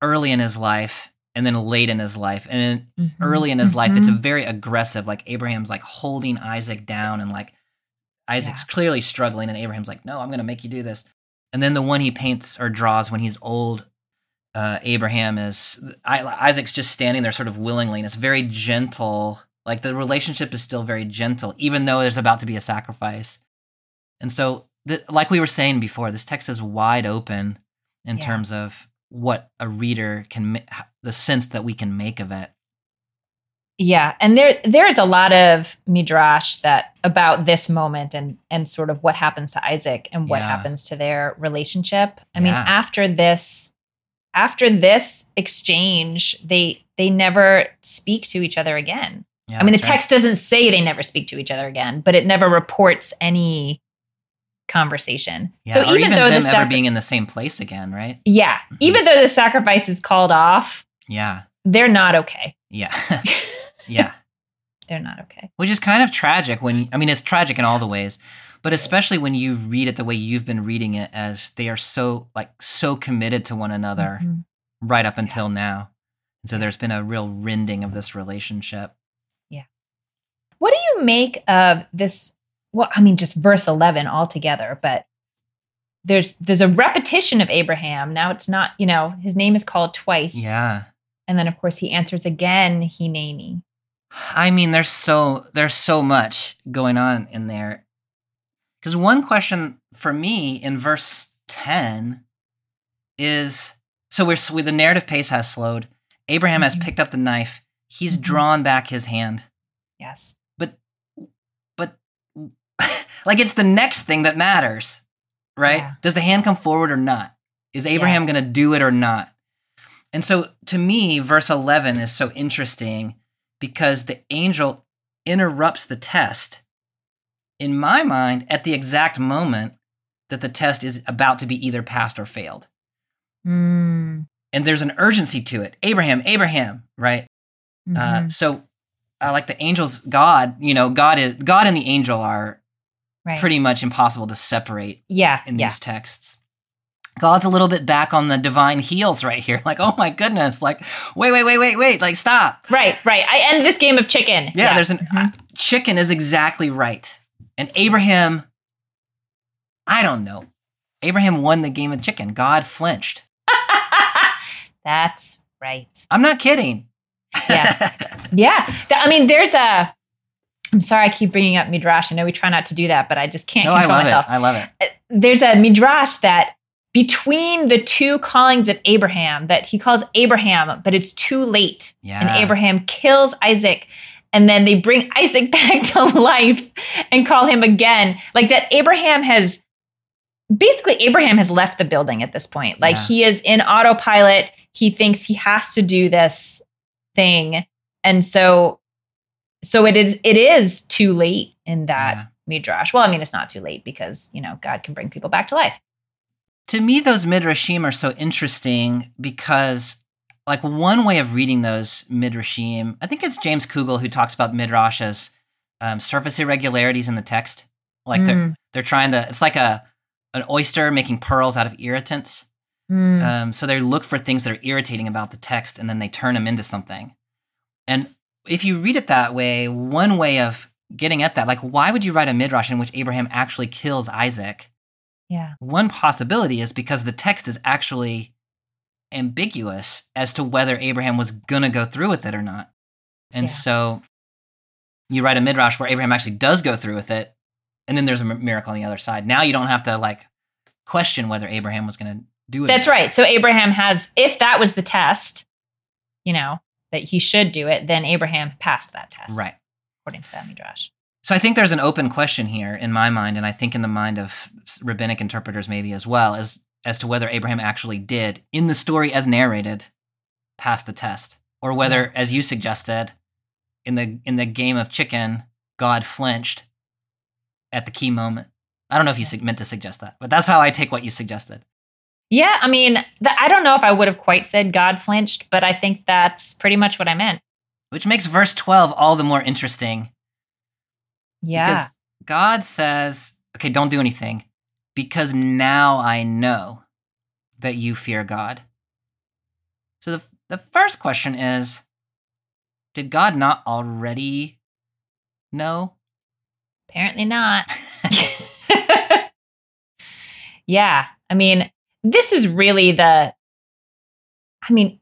early in his life and then late in his life. And early in his life, it's a very aggressive, Abraham's holding Isaac down and Isaac's clearly struggling and Abraham's no, I'm going to make you do this. And then the one he paints or draws when he's old, Abraham Isaac's just standing there sort of willingly, and it's very gentle. The relationship is still very gentle, even though there's about to be a sacrifice. And so, we were saying before, this text is wide open in terms of what a reader can, the sense that we can make of it. Yeah, and there's a lot of midrash that about this moment and sort of what happens to Isaac and what happens to their relationship. I mean, after this exchange, they never speak to each other again. Yeah, I mean, the text doesn't say they never speak to each other again, but it never reports any conversation. Yeah, so even though them ever being in the same place again, right? Yeah. Mm-hmm. Even though the sacrifice is called off, they're not okay. Yeah. Yeah. They're not okay. Which is kind of tragic it's tragic in all the ways, but especially when you read it the way you've been reading it, as they are so committed to one another right up until now. And so there's been a real rending of this relationship. Yeah. What do you make of this? Well, I mean, just verse 11 altogether, but there's a repetition of Abraham. Now it's not, his name is called twice. Yeah. And then, of course, he answers again, Hineni. I mean, there's so much going on in there. Because one question for me in verse 10 is, so the narrative pace has slowed. Abraham has picked up the knife. He's drawn back his hand. Yes. But it's the next thing that matters, right? Yeah. Does the hand come forward or not? Is Abraham going to do it or not? And so to me, verse 11 is so interesting because the angel interrupts the test, in my mind, at the exact moment that the test is about to be either passed or failed. Mm. And there's an urgency to it. Abraham, right? Mm-hmm. So like the angels, God, you know, God and the angel are pretty much impossible to separate in these texts. God's a little bit back on the divine heels right here. Like, oh my goodness. Like, wait. Like, stop. Right. I end this game of chicken. Yeah. There's an chicken is exactly right. And Abraham, I don't know. Abraham won the game of chicken. God flinched. That's right. I'm not kidding. Yeah. I mean, I'm sorry I keep bringing up Midrash. I know we try not to do that, but I just can't control myself. I love it. There's a Midrash that between the two callings of Abraham, that he calls Abraham, but it's too late. Yeah. And Abraham kills Isaac. And then they bring Isaac back to life and call him again. Like that Abraham has left the building at this point. Like he is in autopilot. He thinks he has to do this thing. And so it is too late in that Midrash. Well, I mean, it's not too late because, you know, God can bring people back to life. To me, those Midrashim are so interesting because like one way of reading those Midrashim, I think it's James Kugel who talks about Midrash as surface irregularities in the text. Like they're trying to, it's like an oyster making pearls out of irritants. Mm. So they look for things that are irritating about the text and then they turn them into something. And if you read it that way, one way of getting at that, like why would you write a Midrash in which Abraham actually kills Isaac? Yeah. One possibility is because the text is actually ambiguous as to whether Abraham was going to go through with it or not. And so you write a Midrash where Abraham actually does go through with it, and then there's a miracle on the other side. Now you don't have to like question whether Abraham was going to do it. That's right. So Abraham has, if that was the test, you know, that he should do it, then Abraham passed that test. Right. According to that Midrash. So I think there's an open question here in my mind, and I think in the mind of rabbinic interpreters maybe as well, as to whether Abraham actually did, in the story as narrated, pass the test. Or whether, as you suggested, in the game of chicken, God flinched at the key moment. I don't know if you meant to suggest that, but that's how I take what you suggested. Yeah, I mean, I don't know if I would have quite said God flinched, but I think that's pretty much what I meant. Which makes verse 12 all the more interesting. Yeah. Because God says, okay, don't do anything because now I know that you fear God. So the first question is, did God not already know? Apparently not. Yeah. I mean, this is really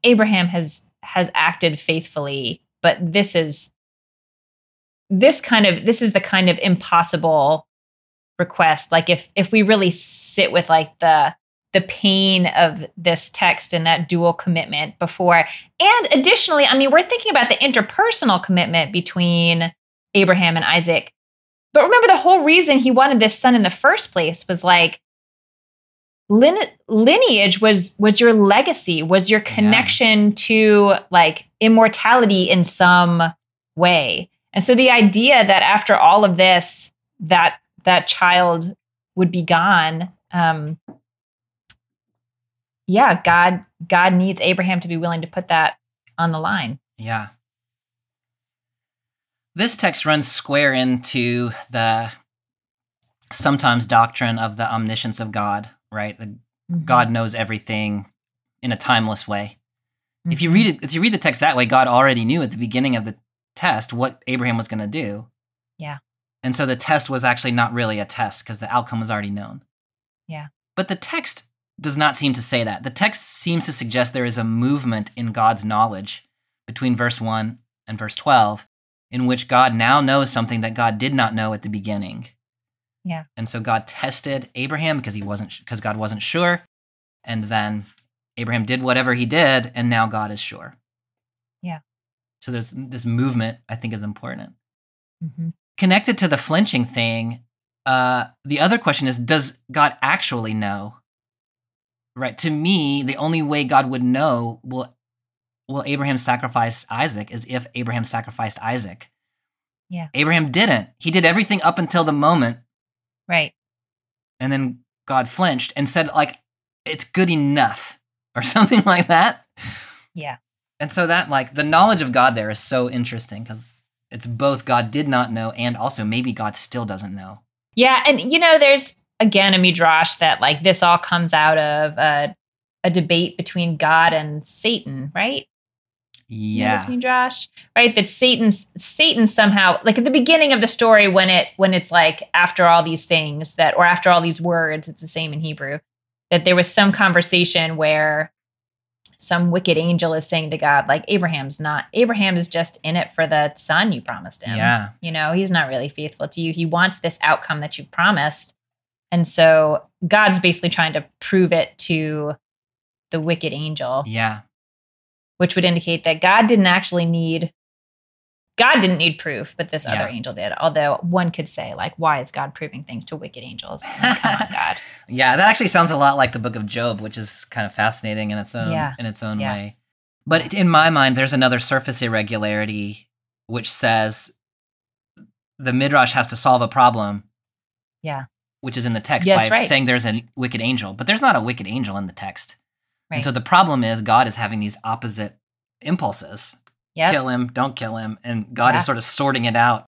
Abraham has acted faithfully, but this is the kind of impossible request. Like if we really sit with like the pain of this text and that dual commitment before, and additionally, I mean, we're thinking about the interpersonal commitment between Abraham and Isaac. But remember, the whole reason he wanted this son in the first place was like lineage was your legacy, was your connection to like immortality in some way. And so the idea that after all of this, that child would be gone, God needs Abraham to be willing to put that on the line. Yeah. This text runs square into the sometimes doctrine of the omniscience of God, right? God knows everything in a timeless way. Mm-hmm. If you read the text that way, God already knew at the beginning of the test what Abraham was going to do. Yeah. And so the test was actually not really a test because the outcome was already known. Yeah. But the text does not seem to say that. The text seems to suggest there is a movement in God's knowledge between verse 1 and verse 12 in which God now knows something that God did not know at the beginning. Yeah. And so God tested Abraham because God wasn't sure, and then Abraham did whatever he did and now God is sure. Yeah. So there's this movement, I think, is important. Mm-hmm. Connected to the flinching thing, the other question is, does God actually know? Right. To me, the only way God would know, will Abraham sacrifice Isaac, is if Abraham sacrificed Isaac. Yeah. Abraham didn't. He did everything up until the moment. Right. And then God flinched and said, like, it's good enough or something like that. Yeah. And so that, like, the knowledge of God there is so interesting because it's both God did not know and also maybe God still doesn't know. Yeah. And, you know, there's, again, a midrash that, like, this all comes out of a debate between God and Satan, right? Yeah. You know, midrash, right? That Satan somehow, like, at the beginning of the story when it's like after all these things that, or after all these words, it's the same in Hebrew, that there was some conversation where some wicked angel is saying to God, like, Abraham is just in it for the son you promised him. Yeah. You know, he's not really faithful to you. He wants this outcome that you've promised. And so God's basically trying to prove it to the wicked angel. Yeah. Which would indicate that God didn't need proof, but this other angel did. Although one could say, like, why is God proving things to wicked angels? Like, come on, God. Yeah, that actually sounds a lot like the Book of Job, which is kind of fascinating in its own way. But in my mind, there's another surface irregularity which says the midrash has to solve a problem. Yeah. Which is in the text saying there's a wicked angel, but there's not a wicked angel in the text. Right. And so the problem is God is having these opposite impulses. Yep. Kill him, don't kill him. And God is sort of sorting it out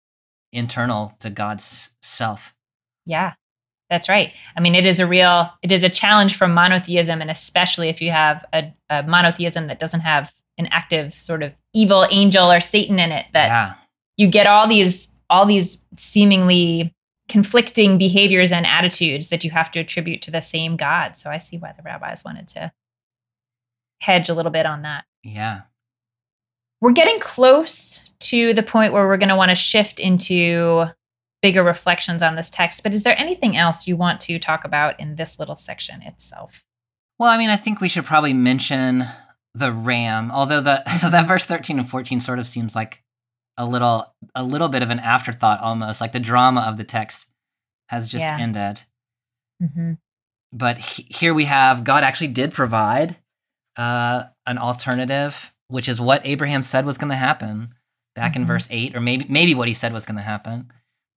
internal to God's self. Yeah, that's right. I mean, it is a challenge for monotheism. And especially if you have a monotheism that doesn't have an active sort of evil angel or Satan in it, that you get all these seemingly conflicting behaviors and attitudes that you have to attribute to the same God. So I see why the rabbis wanted to hedge a little bit on that. Yeah. We're getting close to the point where we're going to want to shift into bigger reflections on this text, but is there anything else you want to talk about in this little section itself? Well, I mean, I think we should probably mention the ram, although that verse 13 and 14 sort of seems like a little bit of an afterthought almost, like the drama of the text has just ended. Mm-hmm. But here we have God actually did provide an alternative, which is what Abraham said was going to happen back in verse 8, or maybe what he said was going to happen.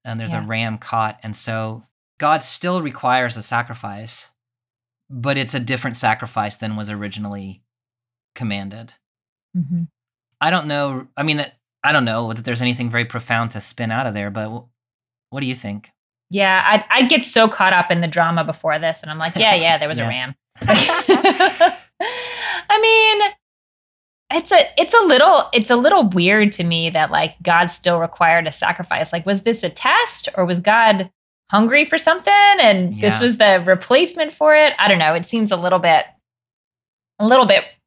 And there's a ram caught. And so God still requires a sacrifice, but it's a different sacrifice than was originally commanded. Mm-hmm. I don't know that there's anything very profound to spin out of there, but what do you think? Yeah, I get so caught up in the drama before this, and I'm like, there was a ram. I mean, it's a little weird to me that, like, God still required a sacrifice. Like, was this a test, or was God hungry for something and this was the replacement for it? I don't know. It seems a little bit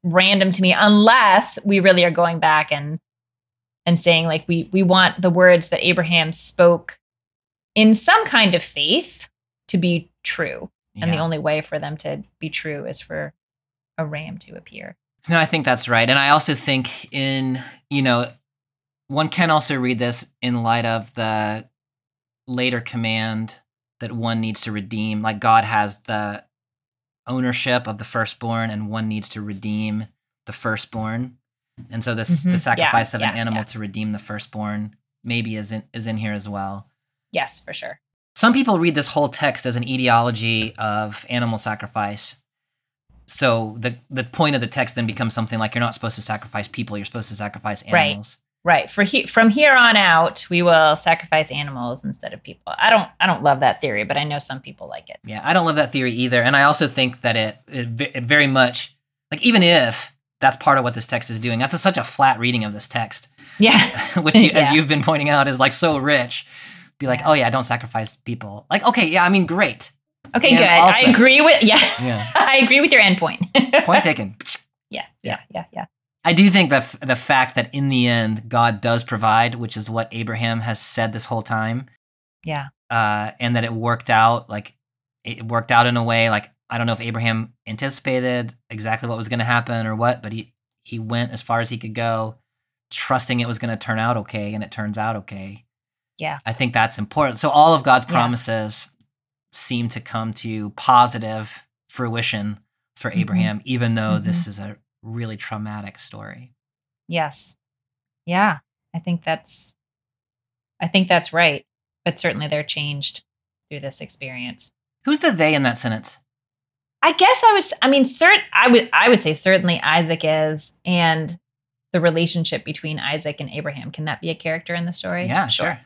random to me, unless we really are going back and saying, like, we want the words that Abraham spoke in some kind of faith to be true. And the only way for them to be true is for a ram to appear. No, I think that's right. And I also think one can also read this in light of the later command that one needs to redeem. Like, God has the ownership of the firstborn and one needs to redeem the firstborn. And so this the sacrifice of an animal to redeem the firstborn maybe is in here as well. Yes, for sure. Some people read this whole text as an etiology of animal sacrifice. So the point of the text then becomes something like, you're not supposed to sacrifice people, you're supposed to sacrifice animals. Right. From here on out, we will sacrifice animals instead of people. I don't love that theory, but I know some people like it. Yeah, I don't love that theory either. And I also think that it very much, like, even if that's part of what this text is doing. That's such a flat reading of this text. Yeah. Which, as you've been pointing out, is, like, so rich. Be like, don't sacrifice people. Like, okay, yeah, I mean, great. Okay, and good. Also, I agree with, I agree with your end point. Point taken. Yeah. I do think that the fact that in the end, God does provide, which is what Abraham has said this whole time. Yeah. And that it worked out in a way, like, I don't know if Abraham anticipated exactly what was going to happen or what, but he went as far as he could go, trusting it was going to turn out okay, and it turns out okay. Yeah. I think that's important. So all of God's promises seem to come to positive fruition for Abraham, even though this is a really traumatic story. Yes. Yeah. I think that's right. But certainly they're changed through this experience. Who's the they in that sentence? I would say certainly Isaac is, and the relationship between Isaac and Abraham. Can that be a character in the story? Yeah, sure.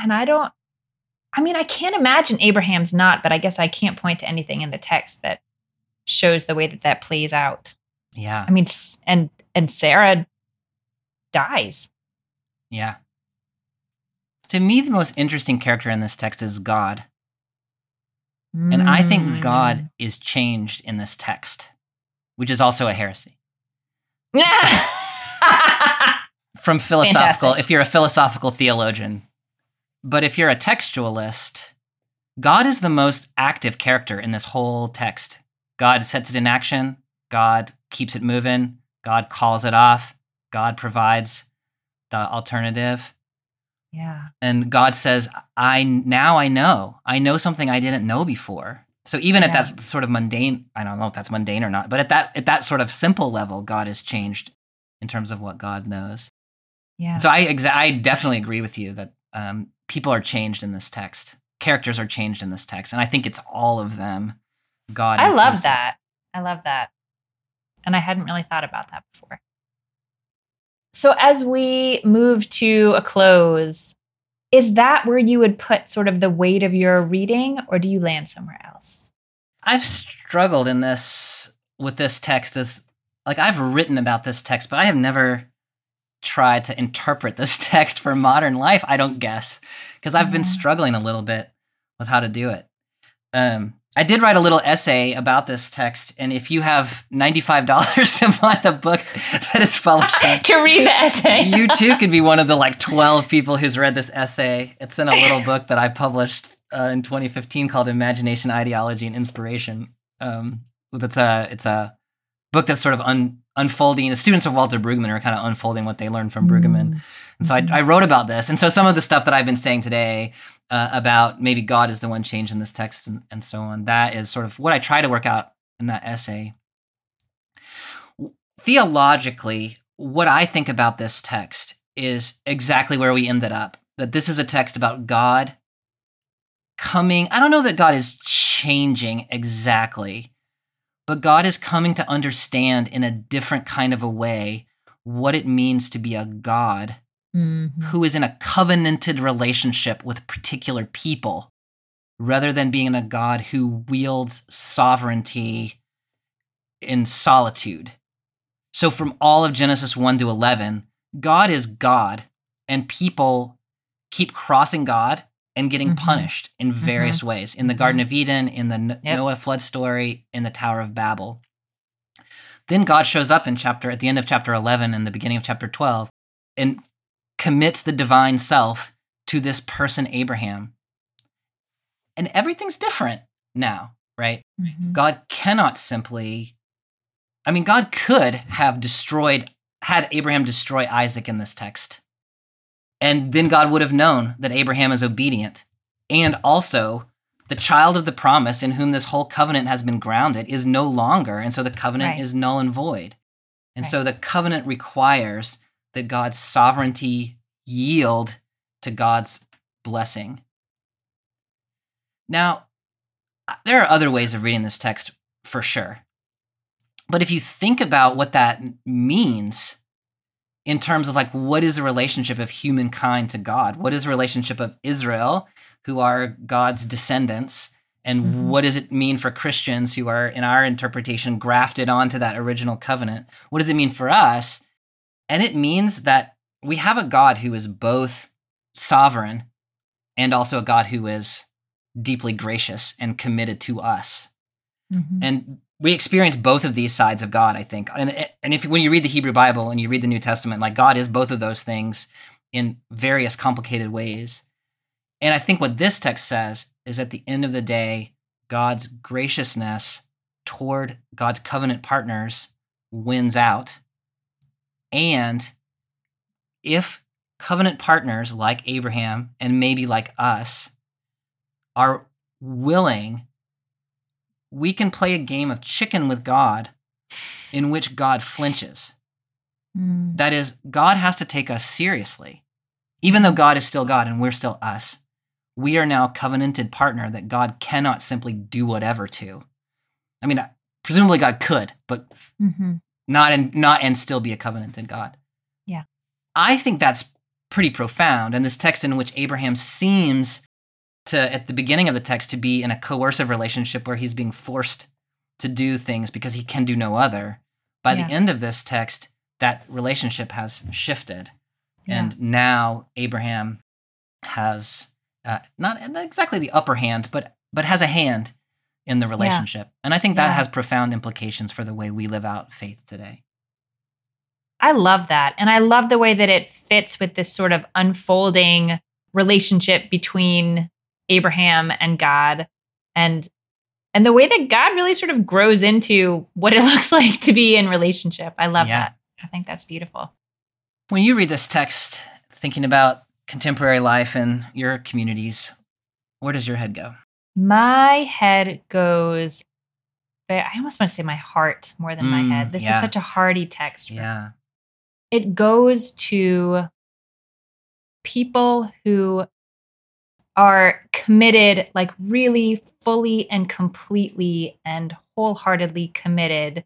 And I can't imagine Abraham's not, but I guess I can't point to anything in the text that shows the way that plays out. Yeah. I mean, and Sarah dies. Yeah. To me, the most interesting character in this text is God. And I think God is changed in this text, which is also a heresy. From philosophical, Fantastic. If you're a philosophical theologian. But if you're a textualist, God is the most active character in this whole text. God sets it in action. God keeps it moving. God calls it off. God provides the alternative. Yeah. And God says, I know something I didn't know before. So even at that sort of mundane, I don't know if that's mundane or not, but at that sort of simple level, God has changed in terms of what God knows. Yeah. So I definitely agree with you that people are changed in this text. Characters are changed in this text. And I think it's all of them. God. I love that. And I hadn't really thought about that before. So as we move to a close, is that where you would put sort of the weight of your reading, or do you land somewhere else? I've struggled with this text as, like, I've written about this text, but I have never tried to interpret this text for modern life, I don't guess, because I've been struggling a little bit with how to do it. I did write a little essay about this text, and if you have $95 to buy the book that is published to read the essay, you too could be one of the 12 people who's read this essay. It's in a little book that I published in 2015 called "Imagination, Ideology, and Inspiration." It's a book that's sort of unfolding. The students of Walter Brueggemann are kind of unfolding what they learned from Brueggemann, and so I wrote about this. And so some of the stuff that I've been saying today, about maybe God is the one change in this text and so on. That is sort of what I try to work out in that essay. Theologically, what I think about this text is exactly where we ended up, that this is a text about God coming. I don't know that God is changing exactly, but God is coming to understand in a different kind of a way what it means to be a God who is in a covenanted relationship with particular people, rather than being a God who wields sovereignty in solitude. So from all of Genesis 1 to 11, God is God, and people keep crossing God and getting punished in various ways, in the Garden of Eden, in the Noah flood story, in the Tower of Babel. Then God shows up at the end of chapter 11 and the beginning of chapter 12, and commits the divine self to this person, Abraham. And everything's different now, right? God cannot simply, God could have had Abraham destroy Isaac in this text. And then God would have known that Abraham is obedient. And also, the child of the promise in whom this whole covenant has been grounded is no longer. And so the covenant is null and void. And so the covenant requires that God's sovereignty yield to God's blessing. Now, there are other ways of reading this text for sure. But if you think about what that means in terms of what is the relationship of humankind to God? What is the relationship of Israel, who are God's descendants? And what does it mean for Christians who are, in our interpretation, grafted onto that original covenant? What does it mean for us? And it means that we have a God who is both sovereign and also a God who is deeply gracious and committed to us. And we experience both of these sides of God, I think. And when you read the Hebrew Bible and you read the New Testament, God is both of those things in various complicated ways. And I think what this text says is, at the end of the day, God's graciousness toward God's covenant partners wins out. And if covenant partners like Abraham and maybe like us are willing we can play a game of chicken with God in which God flinches. Mm. That is, God has to take us seriously. Even though God is still God and we're still us, we are now covenanted partner that God cannot simply do whatever to. I mean, presumably God could, but not and still be a covenanted God. Yeah. I think that's pretty profound. And this text in which Abraham seems to, at the beginning of the text, to be in a coercive relationship where he's being forced to do things because he can do no other. By the end of this text, that relationship has shifted. Yeah. And now Abraham has not exactly the upper hand, but has a hand in the relationship. Yeah. And I think that has profound implications for the way we live out faith today. I love that. And I love the way that it fits with this sort of unfolding relationship between Abraham and God, and the way that God really sort of grows into what it looks like to be in relationship. I love that. I think that's beautiful. When you read this text, thinking about contemporary life in your communities, where does your head go? My head goes, I almost want to say my heart more than my head. This is such a hearty text. Yeah. It goes to people who are committed, like really fully and completely and wholeheartedly committed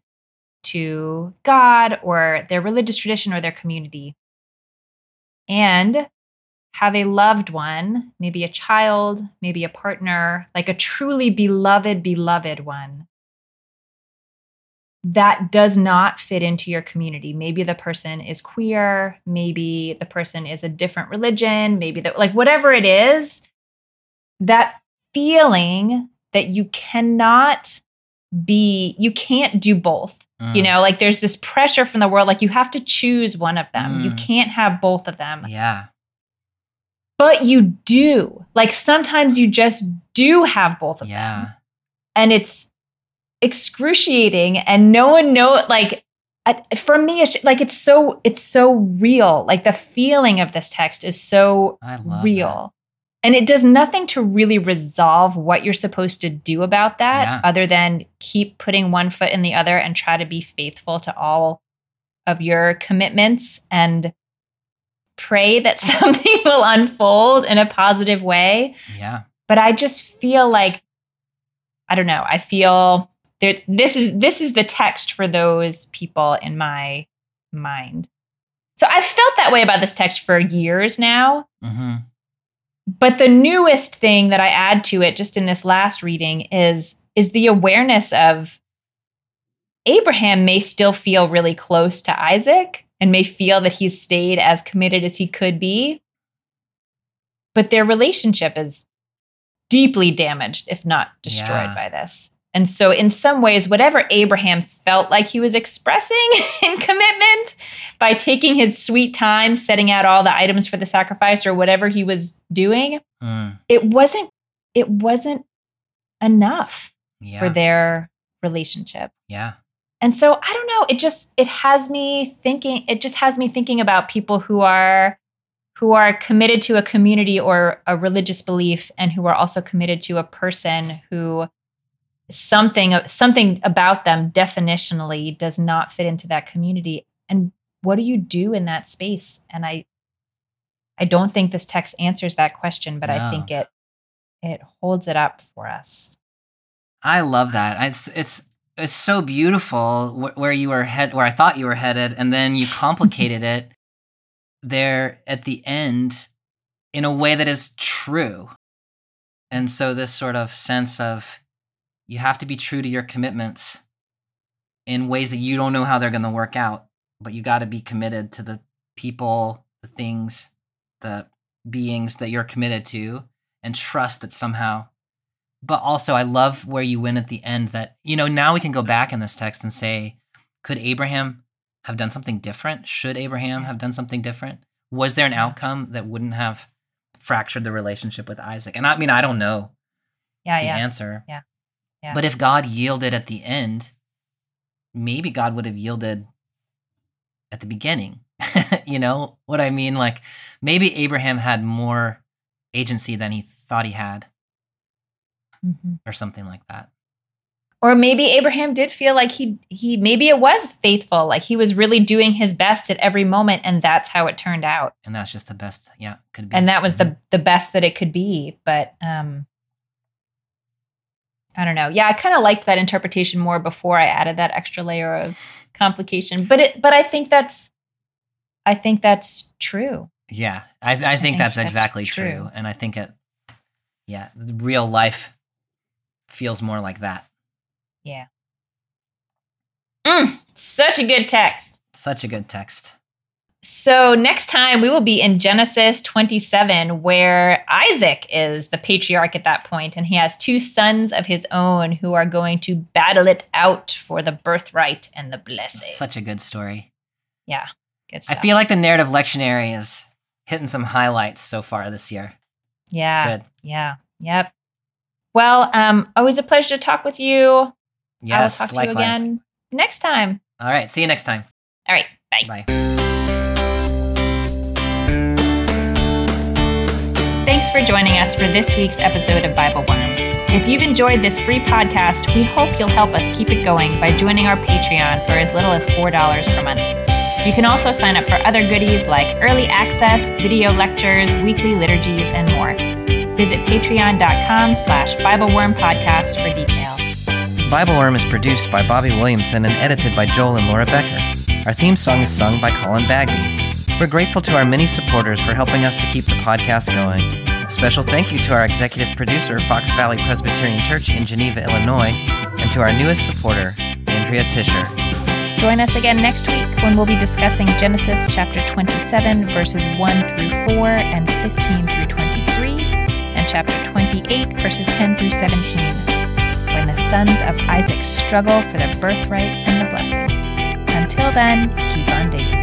to God or their religious tradition or their community, and have a loved one, maybe a child, maybe a partner, like a truly beloved one that does not fit into your community. Maybe the person is queer, maybe the person is a different religion, maybe that, like, whatever it is, that feeling that you cannot be, you can't do both. You know, like there's this pressure from the world, like you have to choose one of them. You can't have both of them. Yeah. But you do. Like sometimes you just do have both of them. And it's excruciating, and no one knows, like for me, it's like, it's so real. Like the feeling of this text is so real. That. And it does nothing to really resolve what you're supposed to do about that other than keep putting one foot in the other and try to be faithful to all of your commitments and pray that something will unfold in a positive way. Yeah. But I just feel like, I don't know, I feel there, this is the text for those people in my mind. So I've felt that way about this text for years now. Mm-hmm. But the newest thing that I add to it just in this last reading is the awareness of Abraham may still feel really close to Isaac and may feel that he's stayed as committed as he could be. But their relationship is deeply damaged, if not destroyed by this. And so in some ways, whatever Abraham felt like he was expressing in commitment by taking his sweet time, setting out all the items for the sacrifice or whatever he was doing, it wasn't enough for their relationship. Yeah. And so I don't know, it just has me thinking about people who are committed to a community or a religious belief and who are also committed to a person who something about them definitionally does not fit into that community. And what do you do in that space? And I don't think this text answers that question, but I think it holds it up for us. I love that. It's so beautiful where I thought you were headed, and then you complicated it there at the end in a way that is true. And so this sort of sense of, you have to be true to your commitments in ways that you don't know how they're going to work out, but you got to be committed to the people, the things, the beings that you're committed to, and trust that somehow. But also, I love where you went at the end that, you know, now we can go back in this text and say, could Abraham have done something different? Should Abraham have done something different? Was there an outcome that wouldn't have fractured the relationship with Isaac? And I mean, I don't know the answer. Yeah. Yeah. But if God yielded at the end, maybe God would have yielded at the beginning. You know what I mean? Like maybe Abraham had more agency than he thought he had or something like that. Or maybe Abraham did feel like he maybe it was faithful, like he was really doing his best at every moment, and that's how it turned out. And that's just the best, could be. And that was the best that it could be. But I don't know. Yeah, I kind of liked that interpretation more before I added that extra layer of complication. But I think that's true. Yeah, I think that's exactly true. And I think real life feels more like that. Yeah. Such a good text. Such a good text. So next time we will be in Genesis 27, where Isaac is the patriarch at that point, and he has two sons of his own who are going to battle it out for the birthright and the blessing. Such a good story. Yeah, good stuff. I feel like the Narrative Lectionary is hitting some highlights so far this year. Yeah. It's good. Yeah. Yep. Well, always a pleasure to talk with you. Yes, I will talk to likewise. You again next time. All right. See you next time. All right. Bye. Bye. Thanks for joining us for this week's episode of Bible Worm. If you've enjoyed this free podcast, we hope you'll help us keep it going by joining our Patreon for as little as $4 per month. You can also sign up for other goodies like early access, video lectures, weekly liturgies, and more. Visit patreon.com/BibleWormPodcast for details. Bible Worm is produced by Bobby Williamson and edited by Joel and Laura Becker. Our theme song is sung by Colin Bagby. We're grateful to our many supporters for helping us to keep the podcast going. A special thank you to our executive producer, Fox Valley Presbyterian Church in Geneva, Illinois, and to our newest supporter, Andrea Tischer. Join us again next week when we'll be discussing Genesis chapter 27, verses 1 through 4 and 15 through 23, and chapter 28, verses 10 through 17. When the sons of Isaac struggle for their birthright and the blessing. Until then, keep on digging.